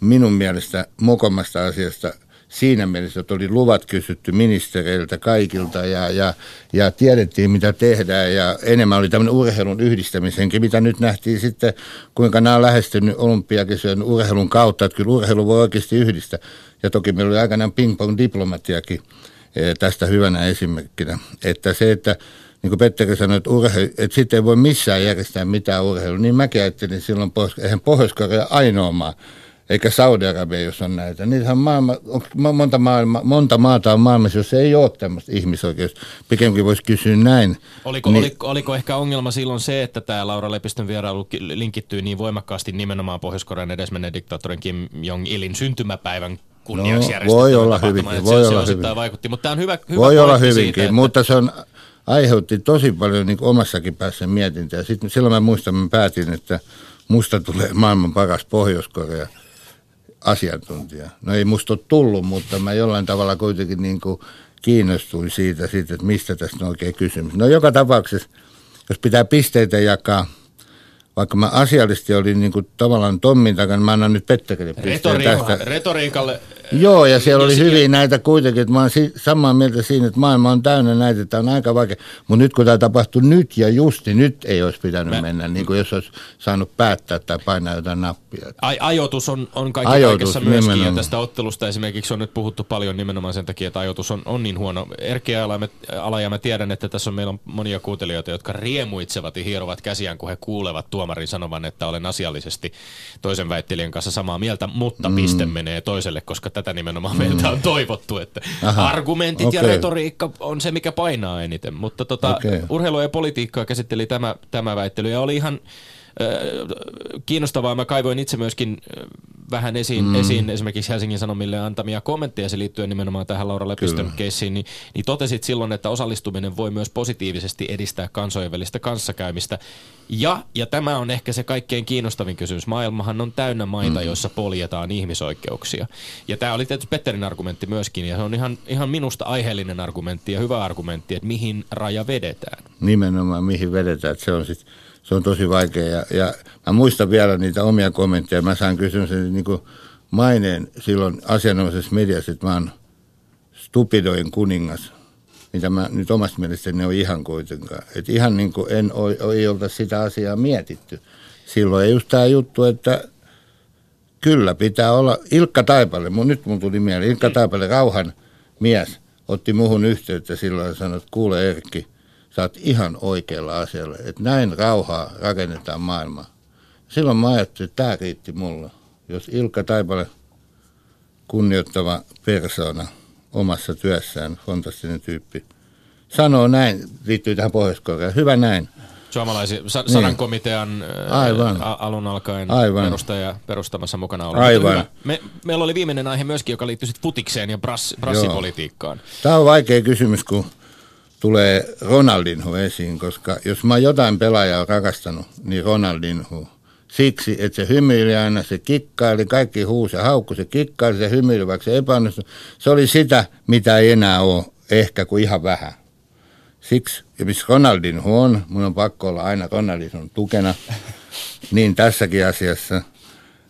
minun mielestä mokomasta asiasta. Siinä mielessä, että oli luvat kysytty ministereiltä kaikilta ja, ja, ja tiedettiin, mitä tehdään ja enemmän oli tämmöinen urheilun yhdistämisenkin, mitä nyt nähtiin sitten, kuinka nämä on lähestynyt olympiakisojen urheilun kautta, että kyllä urheilu voi oikeasti yhdistää. Ja toki meillä oli aikanaan ping-pong-diplomatiakin tästä hyvänä esimerkkinä, että se, että niin kuin Petteri sanoi, että, urheilu, että sitten ei voi missään järjestää mitään urheilua, niin mäkin ajattelin silloin, eihän Pohjois-Korea ainoa maa. Eikä Saudi-Arabia, jos on näitä. Niitähän maailma, monta, maailma, monta maata on maailmassa, jos ei ole tämmöistä ihmisoikeus. Pikemminkin voisi kysyä näin. Oliko, niin, oliko, oliko ehkä ongelma silloin se, että tämä Laura Lepistön vierailu linkittyy niin voimakkaasti nimenomaan Pohjois-Korean edesmenneen diktaattorin Kim Jong-ilin syntymäpäivän kunniaksi järjestetty? No, voi olla hyvinkin. Voi olla hyvinkin. Vaikutti, mutta tämä on hyvä, hyvä voi olla hyvinkin, siitä, että... mutta se on, aiheutti tosi paljon niin omassakin päässä mietintää. Sitten, silloin mä muistan, mä päätin, että musta tulee maailman paras Pohjois-Korea. Asiantuntija. No ei musta ole tullut, mutta mä jollain tavalla kuitenkin niin kuin kiinnostuin siitä, siitä, että mistä tässä on oikein kysymys. No joka tapauksessa, jos pitää pisteitä jakaa, vaikka mä asiallisesti olin niin kuin tavallaan Tommin takana, mä annan nyt Petterille pisteen tästä. Retoriikalle. Joo, ja siellä oli hyviä näitä kuitenkin, että mä oon si- samaa mieltä siinä, että maailma on täynnä näitä, että on aika vaikea. Mutta nyt kun tämä tapahtui nyt ja just, niin nyt ei olisi pitänyt mä... mennä, niin kuin jos olisi saanut päättää tai painaa jotain nappia. Ai, ajoitus on, on kaikki ajoitus, kaikessa myöskin, nimenomaan. Ja tästä ottelusta esimerkiksi on nyt puhuttu paljon nimenomaan sen takia, että ajoitus on, on niin huono. Erkki Alaja, mä tiedän, että tässä on, meillä on monia kuuntelijoita, jotka riemuitsevat ja hierovat käsiään, kun he kuulevat tuomarin sanovan, että olen asiallisesti toisen väittelijän kanssa samaa mieltä, mutta mm. piste menee toiselle, koska tätä nimenomaan meiltä on toivottu, että aha, argumentit okay. ja retoriikka on se, mikä painaa eniten, mutta tota, okay. urheilua ja politiikkaa käsitteli tämä, tämä väittely ja oli ihan äh, kiinnostavaa. Mä kaivoin itse myöskin äh, vähän esiin, mm. esiin esimerkiksi Helsingin Sanomille antamia kommentteja se liittyen nimenomaan tähän Laura Lepistön keissiin, niin, niin totesit silloin, että osallistuminen voi myös positiivisesti edistää kansojen välistä kanssakäymistä. Ja, ja tämä on ehkä se kaikkein kiinnostavin kysymys. Maailmahan on täynnä maita, joissa poljetaan ihmisoikeuksia. Ja tämä oli tietysti Petterin argumentti myöskin, ja se on ihan, ihan minusta aiheellinen argumentti ja hyvä argumentti, että mihin raja vedetään. Nimenomaan mihin vedetään, se on sitten... Se on tosi vaikea ja, ja mä muistan vielä niitä omia kommentteja. Mä saan kysymyksen niin kuin maineen silloin asianomaisessa mediassa, että mä oon stupidoin kuningas, mitä mä nyt omasta mielestäni on ihan kuitenkaan. Että ihan niin kuin en, ei olta sitä asiaa mietitty. Silloin ei just tää juttu, että kyllä pitää olla. Ilkka Taipale, mun, nyt mun tuli mieleen, Ilkka Taipale, rauhan mies, otti muhun yhteyttä silloin ja sanoi, että kuule Erkki, sä oot ihan oikealla asialla, että näin rauhaa rakennetaan maailmaa. Silloin mä ajattelin, että tämä riitti mulle. Jos Ilkka Taipale, kunnioittava persona omassa työssään, fantastinen tyyppi, sanoo näin, liittyy tähän Pohjois-Koreaan, hyvä näin. Suomalaisen sadan niin. komitean Aivan. Ä, alun alkaen Aivan. perustaja perustamassa mukana ollut. Aivan. Me, meillä oli viimeinen aihe myöskin, joka liittyy sitten futikseen ja brass, brassipolitiikkaan. Joo. Tämä on vaikea kysymys, kun tulee Ronaldinho esiin, koska jos mä jotain pelaajaa rakastanut, niin Ronaldinho. Siksi, että se hymyili aina, se kikkaili, kaikki huusi ja haukku, se kikkaili, se hymyili, vaikka se epäonnistui. Se oli sitä, mitä ei enää ole, ehkä kuin ihan vähän. Siksi, ja missä Ronaldinho on, mun on pakko olla aina Ronaldinhon tukena, niin tässäkin asiassa.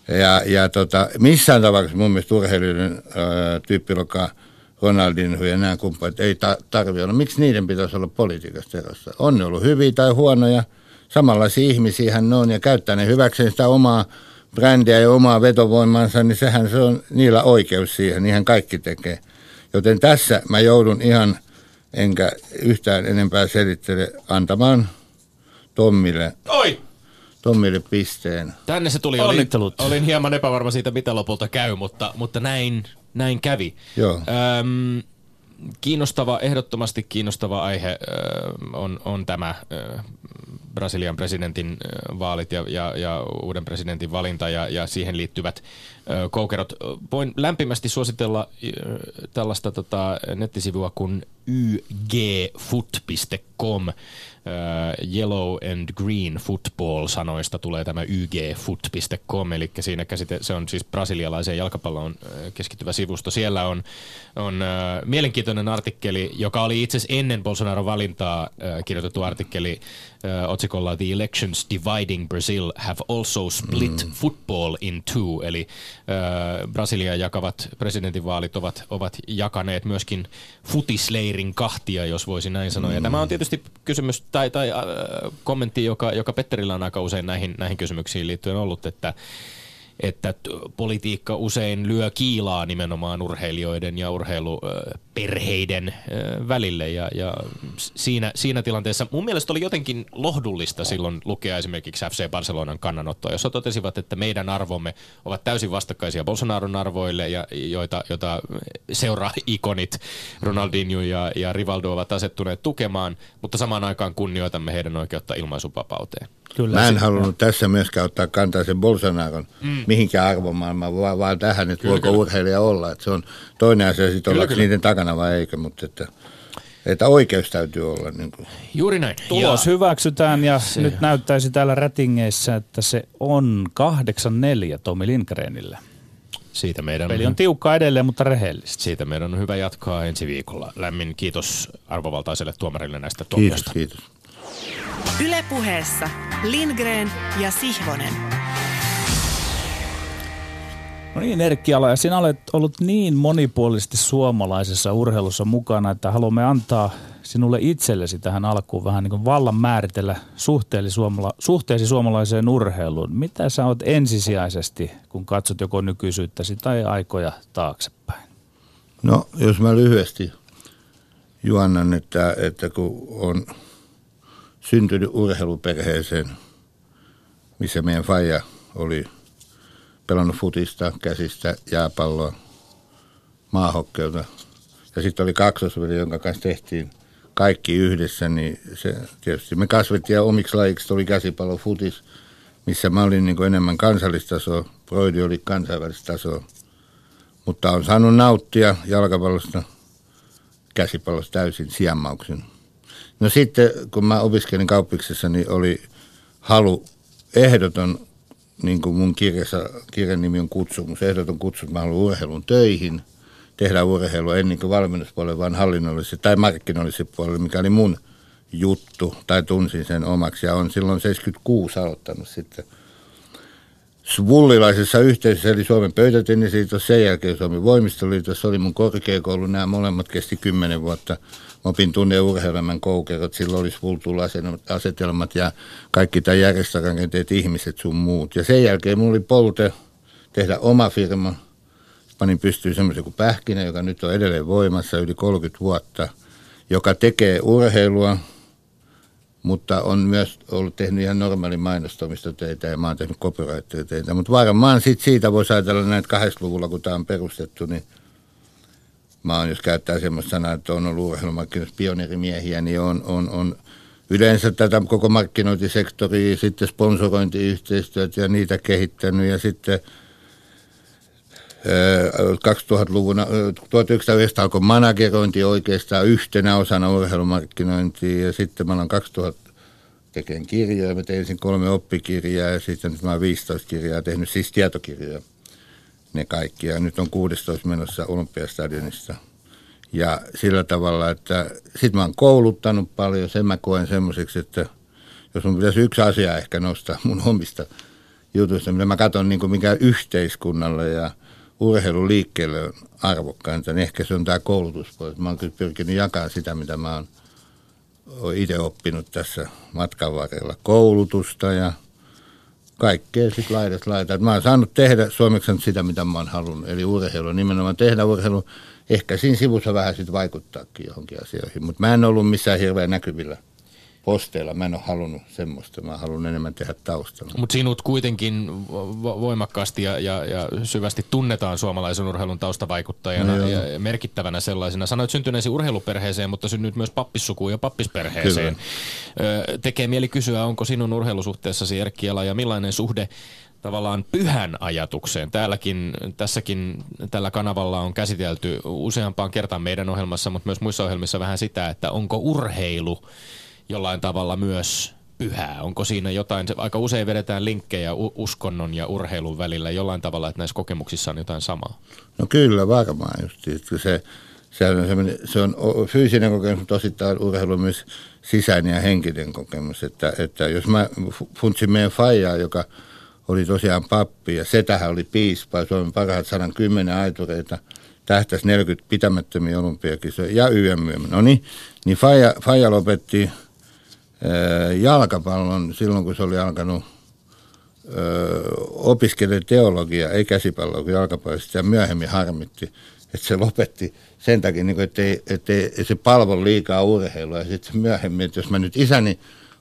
Ja, ja tota, missään tavalla mun mielestä urheilijoiden tyyppilokaa Ronaldinho ja nämä kumppanit ei ta- tarvitse olla. Miksi niiden pitäisi olla politiikasta erossa? On ne ollut hyviä tai huonoja. Samanlaisia ihmisiähän ne on ja käyttää ne hyväkseen sitä omaa brändiä ja omaa vetovoimansa, niin sehän se on niillä oikeus siihen, niinhän kaikki tekee. Joten tässä mä joudun ihan, enkä yhtään enempää selittele, antamaan Tommille, Oi! Tommille pisteen. Tänne se tuli, olin, olin hieman epävarma siitä, mitä lopulta käy, mutta, mutta näin, näin kävi. Joo. Öm, Kiinnostava, ehdottomasti kiinnostava aihe on, on tämä Brasilian presidentin vaalit ja, ja, ja uuden presidentin valinta ja, ja siihen liittyvät koukerot. Voin lämpimästi suositella tällaista tota, nettisivua kuin y g foot piste com. Yellow and Green Football-sanoista tulee tämä y g foot piste com, eli siinä käsite, se on siis brasilialaiseen jalkapalloon keskittyvä sivusto. Siellä on, on äh, mielenkiintoinen artikkeli, joka oli itse asiassa ennen Bolsonaron valintaa äh, kirjoitettu artikkeli äh, otsikolla The Elections Dividing Brazil Have Also Split mm. Football in Two, eli äh, Brasilian jakavat presidentinvaalit ovat, ovat jakaneet myöskin futisleirin kahtia, jos voisi näin sanoa. Mm. Ja tämä on tietysti kysymys tai, tai äh, kommentti, joka, joka Petterillä on aika usein näihin, näihin kysymyksiin liittyen ollut, että, että politiikka usein lyö kiilaa nimenomaan urheilijoiden ja urheiluperheiden äh, välille. Ja, ja siinä, siinä tilanteessa mun mielestä oli jotenkin lohdullista silloin lukea esimerkiksi F C Barcelonan kannanottoa, jossa totesivat, että meidän arvomme ovat täysin vastakkaisia Bolsonaron arvoille, ja, joita, joita seura-ikonit Ronaldinho ja, ja Rivaldo ovat asettuneet tukemaan, mutta samaan aikaan kunnioitamme heidän oikeutta ilmaisuvapauteen. Kyllä, mä en halunnut ja. tässä myöskään ottaa kantaa sen Bolsonaron mm. mihinkään arvomaailmaan, vaan, vaan tähän, että kyllä, voiko kyllä. urheilija olla. Että se on toinen asia, sit kyllä, ollaanko kyllä. niiden takana vai eikö, mutta että, että oikeus täytyy olla. Niin kuin. Juuri näin. Tulos ja. hyväksytään ja se. nyt näyttäisi täällä rätingeissä, että se on kahdeksan neljä Tomi Lindgrenille. Siitä meidän Peli on tiukkaa edelleen, mutta rehellistä. Siitä meidän on hyvä jatkaa ensi viikolla. Lämmin kiitos arvovaltaiselle tuomarille näistä tuomioista. Kiitos, kiitos. Yle Puheessa Lindgren ja Sihvonen. No niin, Erkki Alaja, sinä olet ollut niin monipuolisesti suomalaisessa urheilussa mukana, että haluamme antaa sinulle itsellesi tähän alkuun vähän niin kuin vallan määritellä suomala- suhteesi suomalaiseen urheiluun. Mitä sä oot ensisijaisesti, kun katsot joko nykyisyyttäsi tai aikoja taaksepäin? No, jos mä lyhyesti juonnan, että, että kun on syntynyt urheiluperheeseen, missä meidän faija oli pelannut futista, käsistä, jääpalloa, maahokkeelta. Ja sitten oli kaksosveli, jonka kanssa tehtiin kaikki yhdessä, niin se tietysti me kasvettiin ja omiksi lajiksi tuli käsipallo, futis, missä mä olin niin kuin enemmän kansallistasoa, Broidi oli kansainvälistä tasoa. Mutta on saanut nauttia jalkapallosta, käsipallosta täysin siemmauksen. No sitten, kun mä opiskelin kauppiksessa, niin oli halu ehdoton, niin kuin mun kirjassa, kirjan nimi on kutsumus, ehdoton kutsumus, mä haluan urheilun töihin, tehdään urheilua ennen kuin valmennuspuolelle, vaan hallinnollisesti tai markkinoilliselle puolelle, mikä oli mun juttu, tai tunsin sen omaksi, ja on silloin seitsemänkymmentäkuusi aloittanut sitten. Svullilaisessa yhteisössä, eli Suomen pöytätennisliitossa, sen jälkeen Suomen voimistoliitossa, oli mun korkeakoulu, nämä molemmat kesti kymmenen vuotta. Opin tunne- ja urheileman koukerot, silloin oli Svultul-asetelmat ja kaikki tämä järjestörakenteet, ihmiset sun muut. Ja sen jälkeen mulla oli polte tehdä oma firma. Panin pystyyn semmoisen kuin Pähkinä, joka nyt on edelleen voimassa yli kolmekymmentä vuotta, joka tekee urheilua, Mutta on myös ollut tehnyt ihan normaali mainostamista töitä ja mä oon tehnyt copyright töitä. Mutta varmaan sit siitä voisi ajatella näin, että kahdeksankymmentäluvulla, kun tämä on perustettu, niin mä oon, jos käyttää semmoista sanaa, että on ollut urheilumarkkinoissa pioneerimiehiä, niin on, on, on yleensä tätä koko markkinointisektoria, sitten sponsorointiyhteistyötä ja niitä kehittänyt ja sitten tuhatyhdeksänsataaluvun alkoi managerointi oikeastaan yhtenä osana urheilumarkkinointia ja sitten mä olen kaksituhatta tekeen kirjoja, mä tein ensin kolme oppikirjaa ja sitten nyt mä olen viisitoista kirjaa tehnyt, siis tietokirjoja ne kaikki ja nyt on kuusitoista menossa Olympiastadionista ja sillä tavalla, että sit mä oon kouluttanut paljon, sen mä koen semmoiseksi, että jos mun pitäisi yksi asia ehkä nostaa mun omista jutuista, mitä mä katson niin kuin mikä yhteiskunnalle ja urheiluliikkeelle on arvokkainta, niin ehkä se on tämä koulutuspuoli. Mä oon kyllä pyrkinyt jakamaan sitä, mitä mä oon itse oppinut tässä matkan varrella. Koulutusta ja kaikkea sitten laidat laitat. Mä oon saanut tehdä suomeksi sitä, mitä mä oon halunnut, eli urheilu. Nimenomaan tehdä urheilu, ehkä siinä sivussa vähän sitten vaikuttaakin johonkin asioihin. Mutta mä en ollut missään hirveän näkyvillä posteilla. Mä en ole halunnut semmoista. Mä haluan enemmän tehdä taustalla. Mutta sinut kuitenkin voimakkaasti ja, ja, ja syvästi tunnetaan suomalaisen urheilun taustavaikuttajana no ja merkittävänä sellaisena. Sanoit syntyneesi urheiluperheeseen, mutta synnyt myös pappissukuun ja pappisperheeseen. Ö, tekee mieli kysyä, onko sinun urheilusuhteessasi, Erkki Alaja, ja millainen suhde tavallaan pyhän ajatukseen? Täälläkin, tässäkin tällä kanavalla on käsitelty useampaan kertaan meidän ohjelmassa, mutta myös muissa ohjelmissa vähän sitä, että onko urheilu jollain tavalla myös pyhää. Onko siinä jotain, aika usein vedetään linkkejä uskonnon ja urheilun välillä jollain tavalla, että näissä kokemuksissa on jotain samaa? No kyllä, varmaan just. Se, se, on, se on fyysinen kokemus, mutta osittain urheilu myös sisäinen ja henkinen kokemus. Että, että jos mä funtsin meidän faijaa, joka oli tosiaan pappi ja setähän oli piispa, Suomen parhaat sata kymmenen aitureita, tähtäisi neljäkymmentä pitämättömiä olympiakisoja ja Y M Y. No niin, niin faija, faija lopetti jalkapallon silloin, kun se oli alkanut opiskelemaan teologiaa, ei käsipalloa, kun jalkapalloa, sitä myöhemmin harmitti, että se lopetti sen takia, että ei, että ei se palvo liikaa urheilua, ja sitten myöhemmin, että jos mä nyt isäni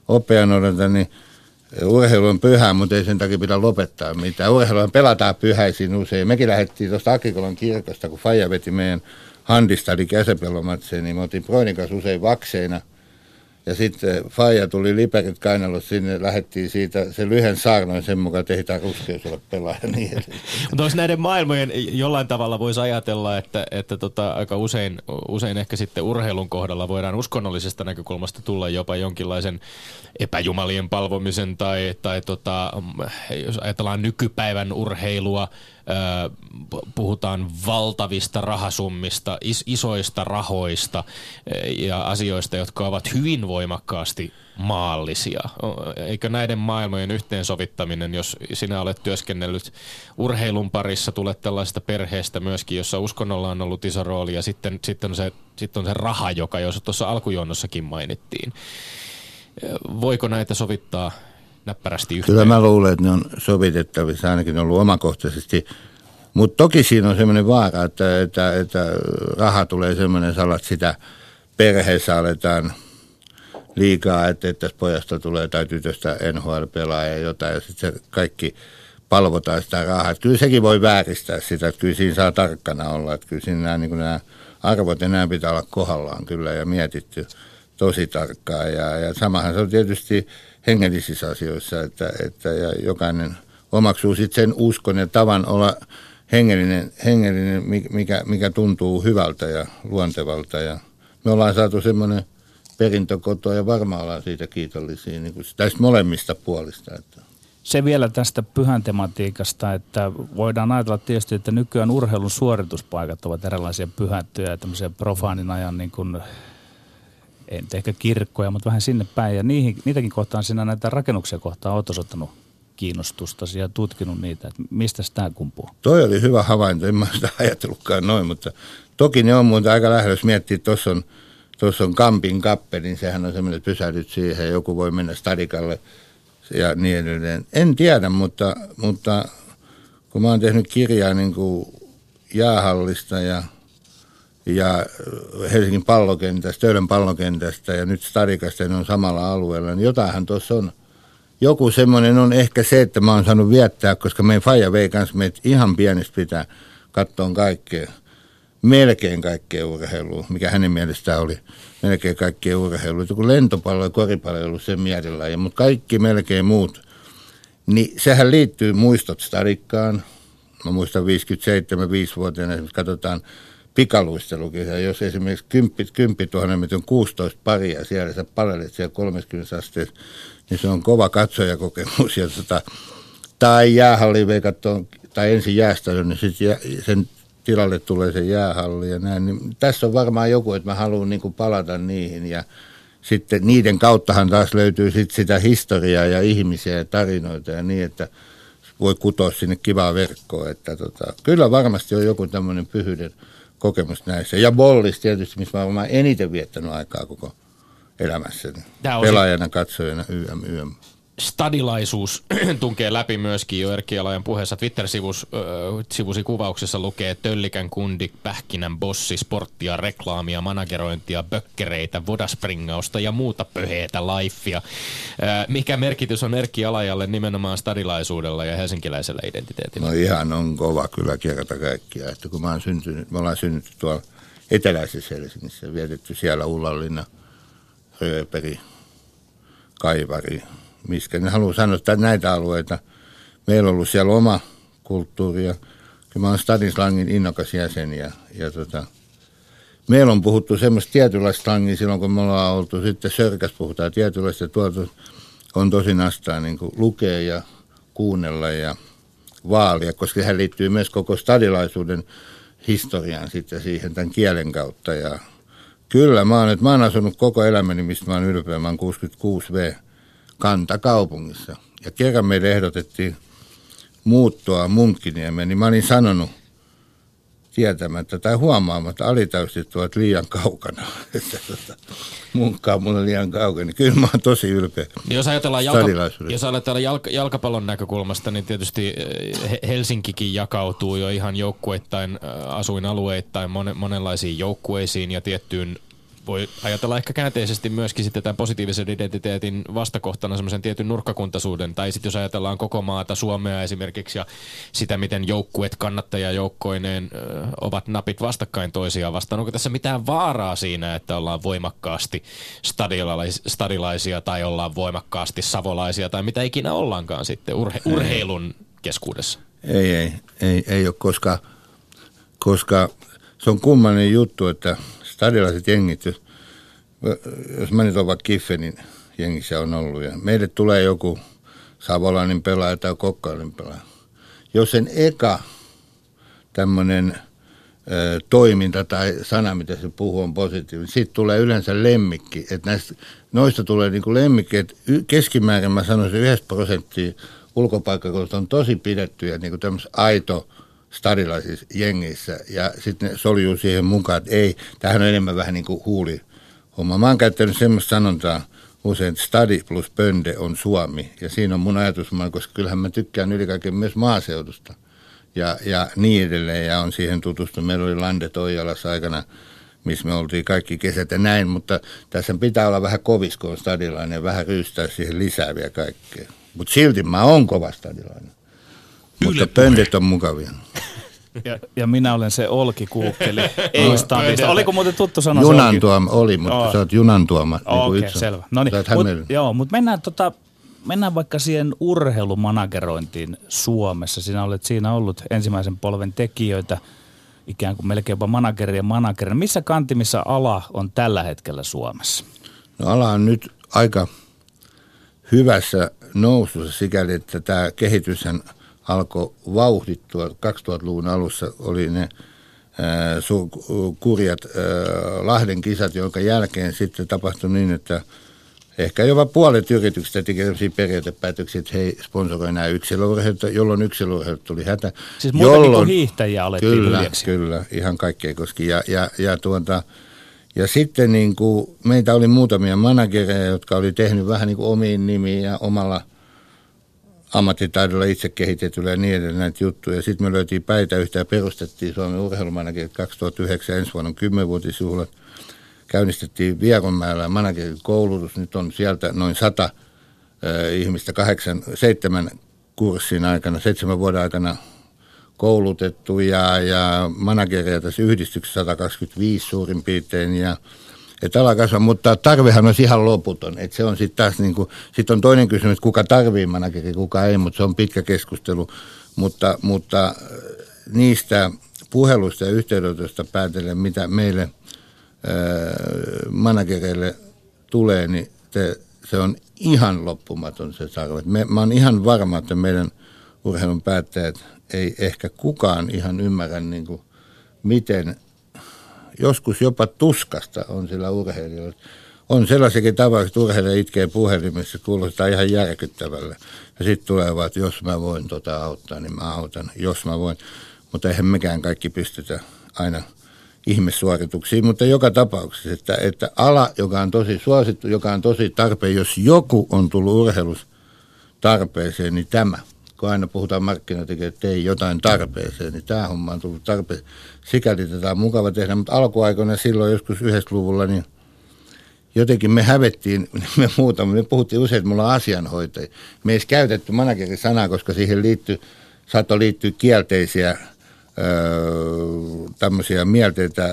oppia noudatan, niin urheilu on pyhää, mutta ei sen takia pidä lopettaa mitään. Urheilua pelataan pyhäisiin usein. Mekin lähdettiin tuosta Akikolan kirkosta, kun faija veti meidän handistadin käsipallomatseen, niin me otin Proinikas usein vakseina. Ja sitten faija tuli liperit kainalossa sinne, lähettiin siitä, se lyhen saarnoin sen mukaan, että ei tämä ruskeus ole pelaaja. Niin. Mutta olisi näiden maailmojen, jollain tavalla voisi ajatella, että, että tota, aika usein, usein ehkä sitten urheilun kohdalla voidaan uskonnollisesta näkökulmasta tulla jopa jonkinlaisen epäjumalien palvomisen tai, tai tota, jos ajatellaan nykypäivän urheilua, puhutaan valtavista rahasummista, is- isoista rahoista ja asioista, jotka ovat hyvin voimakkaasti maallisia. Eikö näiden maailmojen yhteensovittaminen, jos sinä olet työskennellyt urheilun parissa, tulet tällaisesta perheestä myöskin, jossa uskonnolla on ollut iso rooli ja sitten, sitten, on, se, sitten on se raha, joka jo tuossa alkujuonnossakin mainittiin. Voiko näitä sovittaa näppärästi yhteen? Kyllä mä luulen, että ne on sovitettavissa, ainakin on ollut omakohtaisesti. Mutta toki siinä on semmoinen vaara, että, että, että raha tulee semmoinen sala, että sitä perheessä aletaan liikaa, että, että pojasta tulee tai tytöstä N H L-pelaaja ja jotain, ja sitten kaikki palvotaan sitä rahaa. Et kyllä sekin voi vääristää sitä, että kyllä siinä saa tarkkana olla, että kyllä siinä nämä, niin nämä arvot enää pitää olla kohdallaan kyllä ja mietitty tosi tarkkaan. Ja, ja samahan se on tietysti hengellisissä asioissa, että, että ja jokainen omaksuu sitten sen uskon ja tavan olla hengellinen, hengellinen mikä, mikä tuntuu hyvältä ja luontevalta. Ja me ollaan saatu semmoinen perintö kotoa ja varmaan ollaan siitä kiitollisia niin kuin tästä molemmista puolista. Että. Se vielä tästä pyhän tematiikasta, että voidaan ajatella tietysti, että nykyään urheilun suorituspaikat ovat erilaisia pyhättyjä ja tämmöisiä profaanin ajan niin kuin ei ehkä kirkkoja, mutta vähän sinne päin. Ja niihin, niitäkin kohtaan sinä näitä rakennuksia kohtaan olet osoittanut kiinnostusta ja tutkinut niitä, että mistä tämä kumpuu? Toi oli hyvä havainto, en mä sitä ajatellutkaan noin, mutta toki ne on muuta aika lähellä, jos miettii, että tuossa on, on Kampin kappe, niin sehän on semmoinen, että pysähdyt siihen, joku voi mennä stadikalle ja niin edelleen. En tiedä, mutta, mutta kun mä oon tehnyt kirjaa niin kuin jäähallista ja ja Helsingin pallokentästä, Töölön pallokentästä ja nyt Starikasta, ne on samalla alueella, niin jotainhan tuossa on. Joku semmoinen on ehkä se, että mä oon saanut viettää, koska meidän faija vei kanssa meitä ihan pienestä pitää kattoon kaikkea, melkein kaikkea urheilua, mikä hänen mielestään oli, melkein kaikkea urheilua. Joku lentopallo ja koripallo ei ollut sen mielellään, mutta kaikki melkein muut. Niin sehän liittyy muistot Starikkaan. Mä muistan viisikymmentäseitsemän viisivuotiaana, esimerkiksi katsotaan pikaluistelukisa. Jos esimerkiksi kymmenen tuhatta metrin kuusitoista paria siellä, sä palelet siellä kolmekymmentä asteessa, niin se on kova katsojakokemus. Ja tota, tai jäähalliin veikattoon, tai ensin jäästälön, niin sitten sen tilalle tulee se jäähalli ja näin. Niin tässä on varmaan joku, että mä haluan niinku palata niihin ja sitten niiden kauttahan taas löytyy sit sitä historiaa ja ihmisiä ja tarinoita ja niin, että voi kutoa sinne kivaa verkkoa. Että tota, kyllä varmasti on joku tämmöinen pyhyyden kokemus näissä. Ja bollis tietysti, missä mä olen eniten viettänyt aikaa koko elämässäni. Pelaajana, katsojana, ym, ym. Stadilaisuus tunkee läpi myöskin jo Erkki Alajan puheessa. Twitter-sivusi kuvauksessa lukee töllikän, kundi, pähkinän, bossi, sporttia, reklaamia, managerointia, bökkereitä, vodaspringausta ja muuta pöheetä laiffia. Mikä merkitys on Erkki Alajalle nimenomaan stadilaisuudella ja helsinkiläisellä identiteetillä? No ihan on kova kyllä kerta kaikkiaan, että kun mä oon syntynyt, me ollaan syntynyt tuolla eteläisessä Helsingissä, vietetty siellä Ullanlinna, Rööperi, Kaivari, Miskä. Ne haluaa sanoa, että näitä alueita. Meillä on ollut siellä oma kulttuuri ja kyllä mä oon stadinslangin innokas jäsen. Ja, ja tota, meillä on puhuttu semmoista tietynlaista slangia silloin, kun me ollaan oltu sitten Sörkässä puhutaan tietynlaista. Tuolta on tosinastaan niin kuin lukea ja kuunnella ja vaalia, koska sehän liittyy myös koko stadilaisuuden historiaan sitten siihen tämän kielen kautta. Ja kyllä mä oon, että mä oon asunut koko elämäni, mistä mä oon ylpeä. Mä oon kuusikymmentäkuusi vuotta. Kantakaupungissa. Ja kerran meille ehdotettiin muuttoa Munkkiniemeen, niin mä olin sanonut tietämättä tai huomaamatta, alitäystyt ovat liian kaukana. Munkka on mulle liian kaukana. Kyllä mä oon tosi ylpeä. Jos ajatellaan, jalka- jos ajatellaan jalka- jalkapallon näkökulmasta, niin tietysti Helsinkikin jakautuu jo ihan joukkueittain, asuinalueittain monen- monenlaisiin joukkueisiin ja tiettyyn voi ajatella ehkä käänteisesti myöskin sitten tämän positiivisen identiteetin vastakohtana semmoisen tietyn nurkkakuntaisuuden. Tai sitten jos ajatellaan koko maata, Suomea esimerkiksi, ja sitä, miten joukkueet kannattajajoukkoineen ö, ovat napit vastakkain toisiaan vastaan. Onko tässä mitään vaaraa siinä, että ollaan voimakkaasti stadilais- stadilaisia tai ollaan voimakkaasti savolaisia tai mitä ikinä ollaankaan sitten urhe- urheilun keskuudessa? Ei, ei, ei, ei ole, koska, koska se on kummallinen juttu, että stadilaiset jengit, jos, jos mä nyt olen vaikka Kiffenin jengissä on ollut, ja meille tulee joku savolainen pelaaja tai kokkainen pelaaja. Jos sen eka tämmöinen toiminta tai sana, mitä se puhuu, on positiivinen, siitä tulee yleensä lemmikki. Että näistä, noista tulee niinku lemmikki, että keskimäärin mä sanoisin yksi prosentti ulkopaikkakoulusta on tosi pidettyjä, niinku tämmöisessä aito stadilaisissa jengissä, ja sitten ne soljuu siihen mukaan, että ei, tämähän on enemmän vähän niin kuin huulihomma. Mä oon käyttänyt semmoista sanontaa usein, että stadi plus pönde on Suomi, ja siinä on mun ajatusmaa, koska kyllähän mä tykkään yli kaiken myös maaseudusta, ja, ja niin edelleen, ja on siihen tutustunut. Meillä oli Landet Oijalassa aikana, missä me oltiin kaikki kesät ja näin, mutta tässä pitää olla vähän kovis, kun on stadilainen, vähän ryystää siihen lisää vielä kaikkea. Mutta silti mä oon kova stadilainen. Mutta pöndet on mukavia. Ja, ja minä olen se olkikuukkeli. No, oliko muuten tuttu sana? Junantuoma oli, mutta oh. Sä oot junantuoma. Oh, niin okei, okay, selvä. No niin, mutta mut mennään, tota, mennään vaikka siihen urheilumanagerointiin Suomessa. Sinä olet siinä ollut ensimmäisen polven tekijöitä, ikään kuin melkein jopa manageri ja manageri. Missä kantimissa ala on tällä hetkellä Suomessa? No ala on nyt aika hyvässä nousussa sikäli, että tämä kehityshän alkoi vauhdittua. kaksituhattaluvun alussa oli ne ää, sur, kurjat ää, Lahden kisat, jonka jälkeen sitten tapahtui niin, että ehkä jopa puolet yrityksistä teki sellaisia periaatepäätöksiä, että hei, sponsoroi enää yksilöurheilta, jolloin yksilöurheilta tuli hätä. Siis muutenkin jolloin, kuin hiihtäjiä alettiin kyllä, yljeksi. Kyllä, ihan kaikkea koski. Ja, ja, ja, tuota, ja sitten niin kuin, meitä oli muutamia managereja, jotka oli tehnyt vähän niin kuin omiin nimiin ja omalla ammattitaidolla itse kehitetyllä ja niin edelleen näitä juttuja. Sitten me löytiin päitä yhtä ja perustettiin Suomen urheilumanagerit kaksituhattayhdeksän, ensi vuonna on kymmenvuotisjuhlat. Käynnistettiin Viekonmäellä managerikoulutus, nyt on sieltä noin sata eh, ihmistä kahdeksan, seitsemän kurssin aikana, seitsemän vuoden aikana koulutettu ja, ja managereja tässä yhdistyksessä sata kaksikymmentäviisi suurin piirtein ja että ala kasvaa, mutta tarvehan on ihan loputon. Että se on sitten taas niin kuin, sitten on toinen kysymys, kuka tarvii manageri, kuka ei, mutta se on pitkä keskustelu. Mutta, mutta niistä puheluista ja yhteydenotoista päätellen, mitä meille ää, managereille tulee, niin te, se on ihan loppumaton se tarve. Me, mä oon ihan varma, että meidän urheilun päättäjät ei ehkä kukaan ihan ymmärrä, niin kuin, miten... Joskus jopa tuskasta on sillä urheilijalla. On sellaisiakin tavoja, että urheilija itkee puhelimessa, kuulostaa ihan järkyttävälle. Ja sitten tulee vaan, että jos mä voin tota auttaa, niin mä autan, jos mä voin. Mutta eihän mekään kaikki pystytä aina ihmissuorituksiin, mutta joka tapauksessa, että, että ala, joka on tosi suosittu, joka on tosi tarpeen, jos joku on tullut urheilus tarpeeseen, niin tämä. Kun aina puhutaan markkinoitekijöitä, että ei jotain tarpeeseen, niin tämä homma on tullut tarpeeseen. Sikäli tätä on mukava tehdä, mutta alkuaikoina silloin joskus yhdeksänkymmentäluvulla, niin jotenkin me hävettiin, me muutamme, me puhuttiin usein, että mulla on asianhoitaja. Me ei edes käytetty managerisanaa, koska siihen liittyy, saattoi liittyä kielteisiä öö, tämmöisiä mielteitä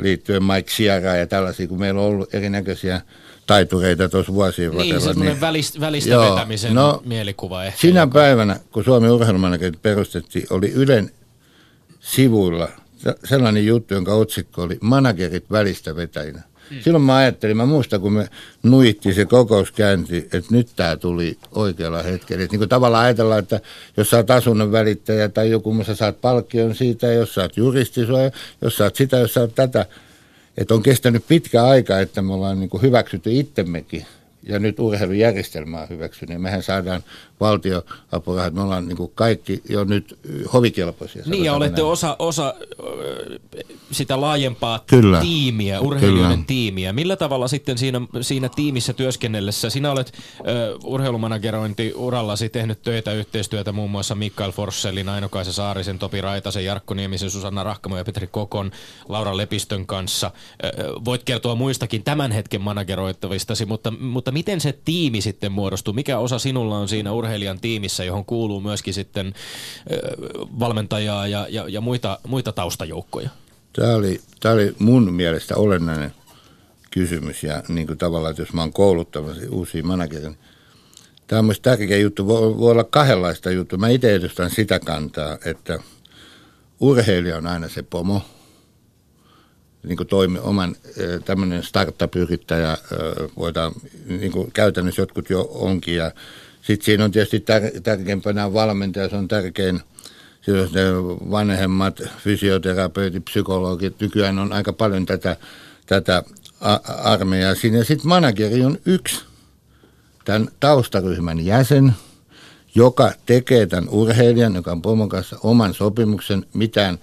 liittyen Mike Sierraa ja tällaisia, kun meillä on ollut erinäköisiä taitureita tuossa vuosien varrella. Niin, semmoinen niin, välistä joo, vetämisen no, mielikuva ehkä. Sinä joka... päivänä, kun Suomen urheilumanagerit perustettiin, oli Ylen sivuilla sellainen juttu, jonka otsikko oli Managerit välistä vetäjinä. Hmm. Silloin mä ajattelin, mä muistan, kun me nuittiin se kokouskäynti, että nyt tää tuli oikealla hetkellä. Että niin kuin tavallaan ajatellaan, että jos sä oot asunnon välittäjä tai joku, mutta sä saat palkkion siitä, jos sä oot juristi sua, jos sä oot sitä, jos sä oot tätä. Että on kestänyt pitkä aika, että me ollaan niin kuin hyväksytty itsemmekin ja nyt urheilujärjestelmä on hyväksynyt. Mehän saadaan valtioapurahat, me ollaan niin kuin kaikki jo nyt hovikelpoisia. Niin ja olette osa, osa sitä laajempaa kyllä, tiimiä, urheilijoiden kyllä. tiimiä. Millä tavalla sitten siinä, siinä tiimissä työskennellessä, sinä olet uh, urheilumanagerointiurallasi tehnyt töitä, yhteistyötä muun muassa Mikael Forssellin, Aino-Kaisa Saarisen, Topi Raitasen, Jarkko Niemisen, Susanna Rahkamo ja Petri Kokon, Laura Lepistön kanssa. Uh, voit kertoa muistakin tämän hetken manageroittavistasi, mutta, mutta miten se tiimi sitten muodostuu? Mikä osa sinulla on siinä urheilijan tiimissä, johon kuuluu myöskin sitten valmentajaa ja, ja, ja muita, muita taustajoukkoja? Tämä oli, tämä oli mun mielestä olennainen kysymys ja niin kuin tavallaan, että jos mä oon kouluttamassa uusia managereita, tämä on myös tärkeä juttu. Voi, voi olla kahdenlaista juttua. Mä itse edustan sitä kantaa, että urheilija on aina se pomo, niin kuin toimi, oman tämmöinen startup-yrittäjä, voidaan, niin kuin käytännössä jotkut jo onkin. Ja sitten siinä on tietysti tär- tärkeimpänä valmentaja, se on tärkein, siis ne vanhemmat, fysioterapeutit, psykologit, nykyään on aika paljon tätä, tätä a- armeijaa siinä. Ja sitten manageri on yksi tämän taustaryhmän jäsen, joka tekee tämän urheilijan, joka on pomon kanssa oman sopimuksen, mitään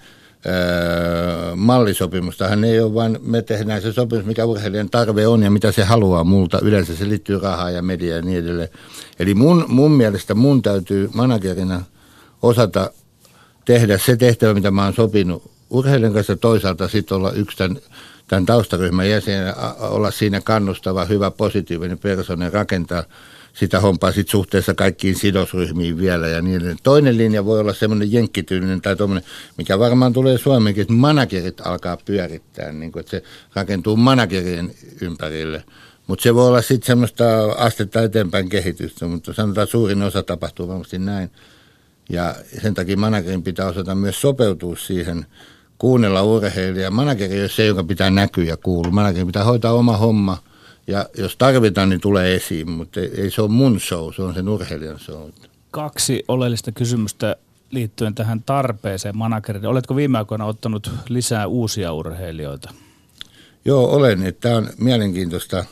Öö, mallisopimustahan ei ole, vaan me tehdään se sopimus, mikä urheilijan tarve on ja mitä se haluaa multa. Yleensä se liittyy rahaa ja mediaa ja niin edelleen. Eli mun, mun mielestä mun täytyy managerina osata tehdä se tehtävä, mitä mä oon sopinut urheilijan kanssa. Toisaalta sitten olla yksi tämän, tämän taustaryhmän jäsen, olla siinä kannustava, hyvä, positiivinen persoona, rakentaa sitä hompaa sitten suhteessa kaikkiin sidosryhmiin vielä ja niin edelleen. Toinen linja voi olla semmoinen jenkkityylinen tai tommoinen, mikä varmaan tulee Suomeenkin, että managerit alkaa pyörittää, niin kuin, että se rakentuu managerien ympärille. Mutta se voi olla sitten semmoista astetta eteenpäin kehitystä, mutta sanotaan suurin osa tapahtuu varmasti näin. Ja sen takia managerin pitää osata myös sopeutua siihen, kuunnella urheilijaa. Manageri ei ole se, joka pitää näkyä ja kuulua. Managerin pitää hoitaa oma homma. Ja jos tarvitaan, niin tulee esiin, mutta ei, ei se ole mun show, se on sen urheilijan show. Kaksi oleellista kysymystä liittyen tähän tarpeeseen managerille. Oletko viime aikoina ottanut lisää uusia urheilijoita? Joo, olen. Tämä on mielenkiintoista.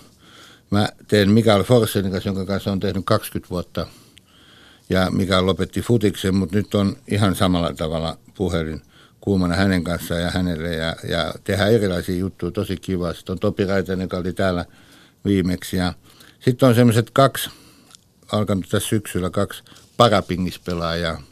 Mä teen Mikael Forssellin kanssa, jonka kanssa on tehnyt kaksikymmentä vuotta. Ja Mikael lopetti futiksen, mutta nyt on ihan samalla tavalla puhelin kuumana hänen kanssaan ja hänelle. Ja, ja tehdään erilaisia juttuja, tosi kiva. Sitten on Topi Raitanen, joka oli täällä viimeksi. Ja sitten on semmoiset kaksi, alkanut tässä syksyllä, kaksi parapingispelaajaa,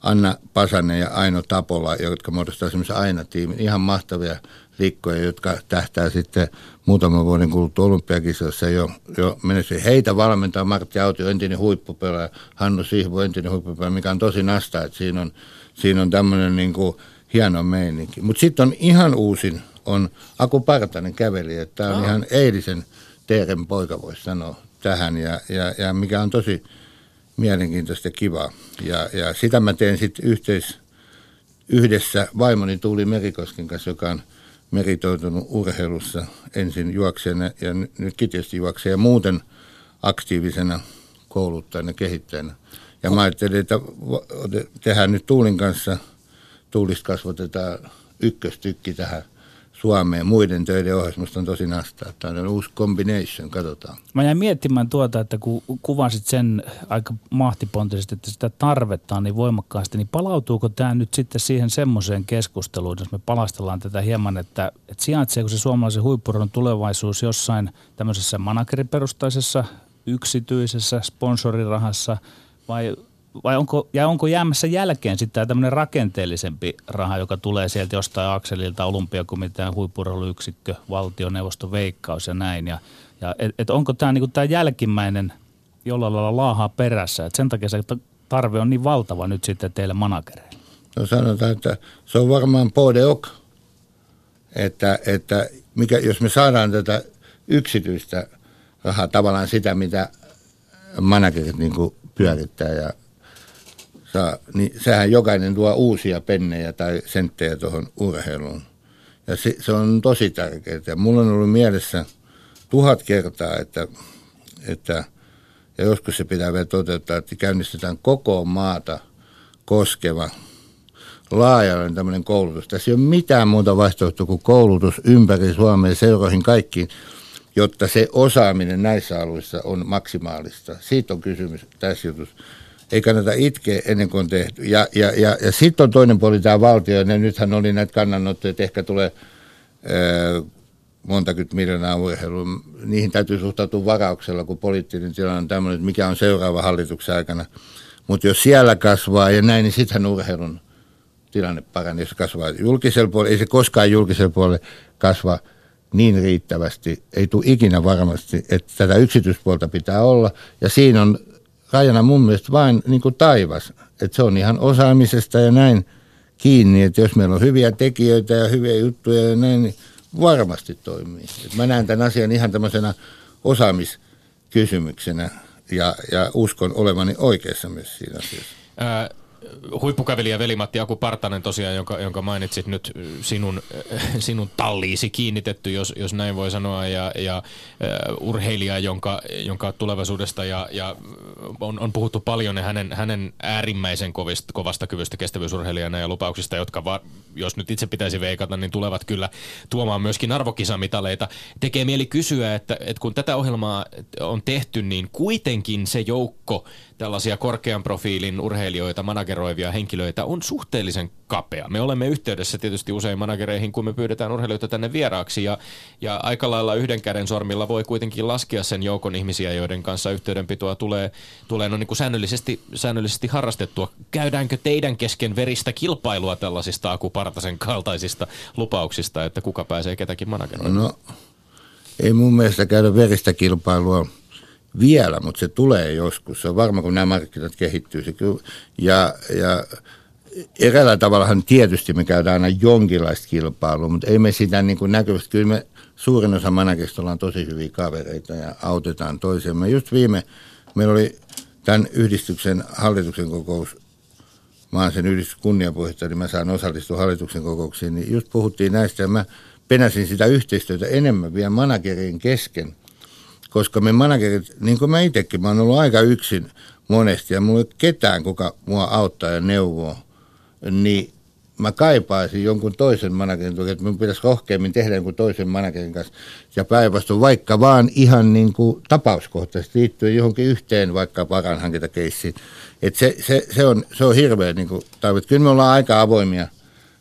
Anna Pasanen ja Aino Tapola, jotka muodostaa semmoisen Aina-tiimin. Ihan mahtavia liikkoja, jotka tähtää sitten muutaman vuoden kuluttua olympiakisoissa jo, jo menestyi. Heitä valmentaa Martti Autio, entinen huippupelaaja, Hannu Sihvo, entinen huippupelaaja, mikä on tosi nasta, että siinä on, siinä on tämmöinen niin kuin hieno meininki. Mutta sitten on ihan uusin, on Aku Partanen käveli, että tämä on oh. ihan eilisen Teeren poika, voisi sanoa tähän, ja, ja, ja mikä on tosi mielenkiintoista ja kivaa. Ja, ja sitä mä teen sitten yhteis, yhdessä vaimoni Tuuli Merikosken kanssa, joka on meritoitunut urheilussa ensin juokseen ja nytkin tietysti juokseen ja muuten aktiivisena kouluttajana ja kehittäjänä. Ja mä ajattelin, että tehdään nyt Tuulin kanssa, Tuulista kasvatetaan ykköstykki tähän Suomeen muiden töiden ohessa. Musta on tosi nastaa. Tämä on uusi combination, katsotaan. Mä jäin miettimään tuota, että kun kuvasit sen aika mahtipontisesti, että sitä tarvetaan niin voimakkaasti, niin palautuuko tämä nyt sitten siihen semmoiseen keskusteluun, jos me palastellaan tätä hieman, että, että sijaitseeko se suomalaisen huippuron tulevaisuus jossain tämmöisessä manageriperustaisessa, yksityisessä, sponsorirahassa vai... Vai onko, ja onko jäämässä jälkeen sitten tämmöinen rakenteellisempi raha, joka tulee sieltä jostain akselilta, olympiakomitean, huippurheiluyksikkö, valtioneuvoston veikkaus ja näin. Ja, ja et, et onko tämä niinku tää jälkimmäinen jollain lailla laahaa perässä? Et sen takia se tarve on niin valtava nyt sitten teille managereille. No sanotaan, että se on varmaan podeok, että, että mikä, jos me saadaan tätä yksityistä rahaa, tavallaan sitä, mitä managerit niinku pyörittää ja niin sehän jokainen tuo uusia pennejä tai senttejä tuohon urheiluun. Ja se, se on tosi tärkeää. Ja mulla on ollut mielessä tuhat kertaa, että, että ja joskus se pitää vielä toteuttaa, että käynnistetään koko maata koskeva laajainen tämmöinen koulutus. Tässä ei ole mitään muuta vaihtoehtoa kuin koulutus ympäri Suomea seuroihin kaikkiin, jotta se osaaminen näissä alueissa on maksimaalista. Siitä on kysymys tässä jutussa. Ei kannata itkeä ennen kuin on tehty. Ja, ja, ja, ja sitten on toinen puoli tämä valtio, ja nythän oli näitä kannanottoja, että ehkä tulee öö, monta kymmentä miljoonaa urheilua. Niihin täytyy suhtautua varauksella, kun poliittinen tilanne on tämmöinen, että mikä on seuraava hallituksen aikana. Mutta jos siellä kasvaa ja näin, niin sittenhän urheilun tilanne paranee, jos kasvaa julkisella puolella. Ei se koskaan julkisella puolella kasva niin riittävästi. Ei tule ikinä varmasti, että tätä yksityispuolta pitää olla, ja siinä on rajana mun mielestä vain niin kuin taivas, että se on ihan osaamisesta ja näin kiinni, että jos meillä on hyviä tekijöitä ja hyviä juttuja ja näin, niin varmasti toimii. Et mä näen tämän asian ihan tämmöisenä osaamiskysymyksenä ja, ja uskon olevani oikeassa myös siinä asiassa. Ää, huippukävelijä veli-Matti Aku Partanen tosiaan, jonka, jonka mainitsit nyt sinun, sinun talliisi kiinnitetty, jos, jos näin voi sanoa, ja, ja uh, urheilija, jonka, jonka tulevaisuudesta ja, ja on, on puhuttu paljon hänen, hänen äärimmäisen kovista, kovasta kyvystä kestävyysurheilijana ja lupauksista, jotka va, jos nyt itse pitäisi veikata, niin tulevat kyllä tuomaan myöskin arvokisamitaleita. Tekee mieli kysyä, että, että kun tätä ohjelmaa on tehty, niin kuitenkin se joukko tällaisia korkean profiilin urheilijoita, manageroivia henkilöitä on suhteellisen kapea. Me olemme yhteydessä tietysti usein managereihin, kun me pyydetään urheilijoita tänne vieraaksi, ja, ja aika lailla yhden käden sormilla voi kuitenkin laskea sen joukon ihmisiä, joiden kanssa yhteydenpitoa tulee, tulee no niin kuin säännöllisesti, säännöllisesti harrastettua. Käydäänkö teidän kesken veristä kilpailua tällaisista Aku Partasen kaltaisista lupauksista, että kuka pääsee ketäkin manageroimaan? No, ei mun mielestä käydä veristä kilpailua vielä, mutta se tulee joskus. Se on varma, kun nämä markkinat kehittyy. Ja, ja eräällä tavallahan tietysti me käydään aina jonkinlaista kilpailua, mutta ei me sitä niin kuin näkyvästi. Kyllä me suurin osa managerista ollaan tosi hyviä kavereita ja autetaan toisiamme. Just viime, meillä oli tämän yhdistyksen hallituksen kokous, mä oon sen yhdistyksen kunniapuheenjohtaja, niin mä saan osallistua hallituksen kokouksiin, niin just puhuttiin näistä ja mä penäsin sitä yhteistyötä enemmän vielä managerien kesken. Koska me managerit, niin kuin mä itsekin, mä oon ollut aika yksin monesti ja mulla ei ole ketään, kuka mua auttaa ja neuvoo, niin mä kaipaisin jonkun toisen managerin tukea, että mun pitäisi rohkeammin tehdä jonkun toisen managerin kanssa ja päinvastoin, vaikka vaan ihan niin kuin tapauskohtaisesti liittyen johonkin yhteen vaikka varainhankintakeissiin. Että se, se, se, on, se on hirveä niin kuin tarvitse. Kyllä me ollaan aika avoimia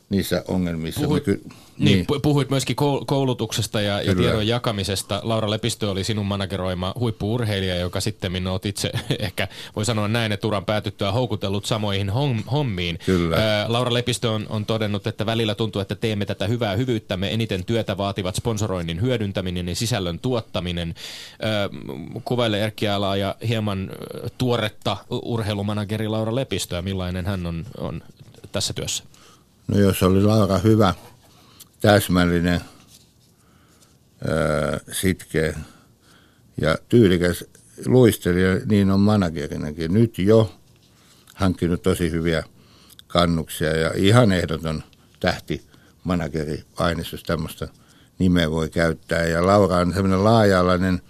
niissä ongelmissa. Puhuit, ky- Niin, niin, puhuit myöskin koulutuksesta ja, ja tiedon jakamisesta. Laura Lepistö oli sinun manageroima huippu-urheilija, joka sitten olet itse ehkä, voi sanoa näin, että uran päätyttyä houkutellut samoihin hommiin. Ää, Laura Lepistö on, on todennut, että välillä tuntuu, että teemme tätä hyvää hyvyyttämme. Eniten työtä vaativat sponsoroinnin hyödyntäminen ja sisällön tuottaminen. Ää, kuvaile Erkki Alaja hieman tuoretta urheilumanageri Laura Lepistöä. Millainen hän on, on tässä työssä? No jos oli Laura hyvä, täsmällinen, ää, sitkeä ja tyylikäs luistelija, niin on managerinenkin. Nyt jo hankkinut tosi hyviä kannuksia ja ihan ehdoton tähti manageri -aineistus, jos tämmöistä nimeä voi käyttää. Ja Laura on semmoinen laaja-alainen,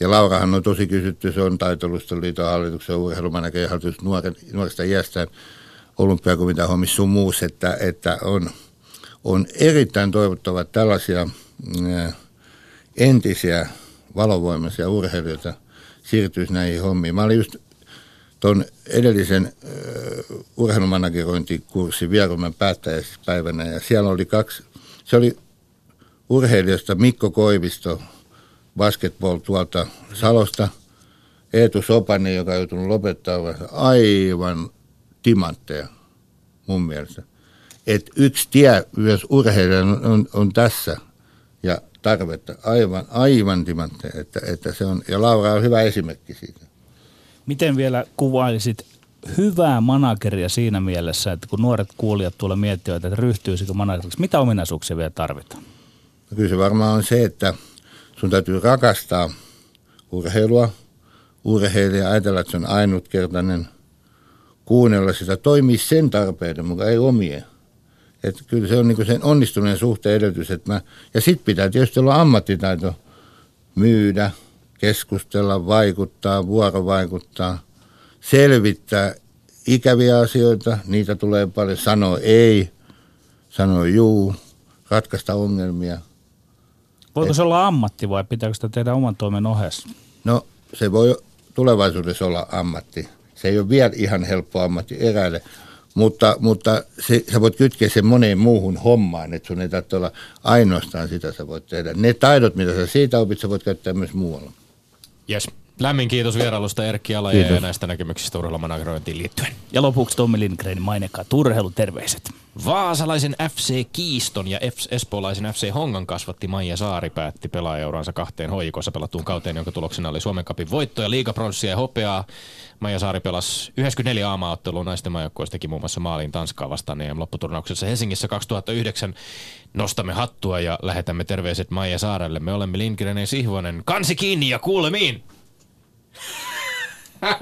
ja Laurahan on tosi kysytty, se on Taitoluistoliiton hallituksen urheilumanageri, hallitus nuoren, nuoresta iästään olympiakomitean hommissa sun muussa, että, että on... On erittäin toivottava tällaisia entisiä valovoimaisia urheilijoita siirtyisi näihin hommiin. Mä olin just ton edellisen urheilumanagerointikurssin Vieruman päättäjäispäivänä ja siellä oli kaksi, se oli urheilijoista Mikko Koivisto, basketball tuolta Salosta, Eetu Sopanen, joka on joutunut lopettamaan, aivan timantteja mun mielestä. Et yksi tie myös urheilijan on, on, on tässä ja tarvetta aivan, aivan timanteen, että, että se on, ja Laura on hyvä esimerkki siitä. Miten vielä kuvailisit hyvää manageria siinä mielessä, että kun nuoret kuulijat tuolla miettivät, että ryhtyisikö manageriksi, mitä ominaisuuksia vielä tarvitaan? No kyllä se varmaan on se, että sun täytyy rakastaa urheilua, urheilija, ajatella, että se on ainutkertainen, kuunnella sitä, toimii sen tarpeiden, mutta ei omien. Että kyllä se on niinku sen onnistuneen suhteen edellytys. Että mä, ja sitten pitää tietysti olla ammattitaito myydä, keskustella, vaikuttaa, vuorovaikuttaa, selvittää ikäviä asioita. Niitä tulee paljon. Sano ei, sano juu, ratkaista ongelmia. Voiko Et, se olla ammatti vai pitääkö sitä tehdä oman toimen ohessa? No se voi tulevaisuudessa olla ammatti. Se ei ole vielä ihan helppo ammatti eräille. Mutta, mutta se, sä voit kytkeä sen moneen muuhun hommaan, että sun ei tarvitse olla ainoastaan sitä sä voit tehdä. Ne taidot, mitä sä siitä opit, sä voit käyttää myös muualla. Jes. Lämmin kiitos vierailusta Erkki Alaja ja näistä näkemyksistä urheilumanagerointiin liittyen. Ja lopuksi Tommi Lindgrenin mainekaa turheiluterveiset. Vaasalaisen F C Kiiston ja F- espoolaisen F C Hongan kasvatti Maija Saari päätti pelaajauransa kahteen hoikossa pelattuun kauteen, jonka tuloksena oli Suomen Cupin voitto ja liigapronssia ja hopeaa. Maija Saari pelasi yhdeksänkymmentäneljä aamaottelua naisten maajoukkueessa, teki muun muassa maaliin Tanskaa vastaan E M-lopputurnauksessa Helsingissä kaksituhattayhdeksän. Nostamme hattua ja lähetämme terveiset Maija Saarelle. Me olemme Lindgren ja Sihvonen. Kansi kiinni ja kuulemiin! Yle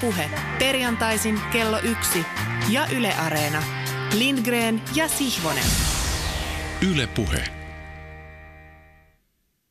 Puhe perjantaisin kello yksi ja Yle Areena. Lindgren ja Sihvonen. Yle Puhe.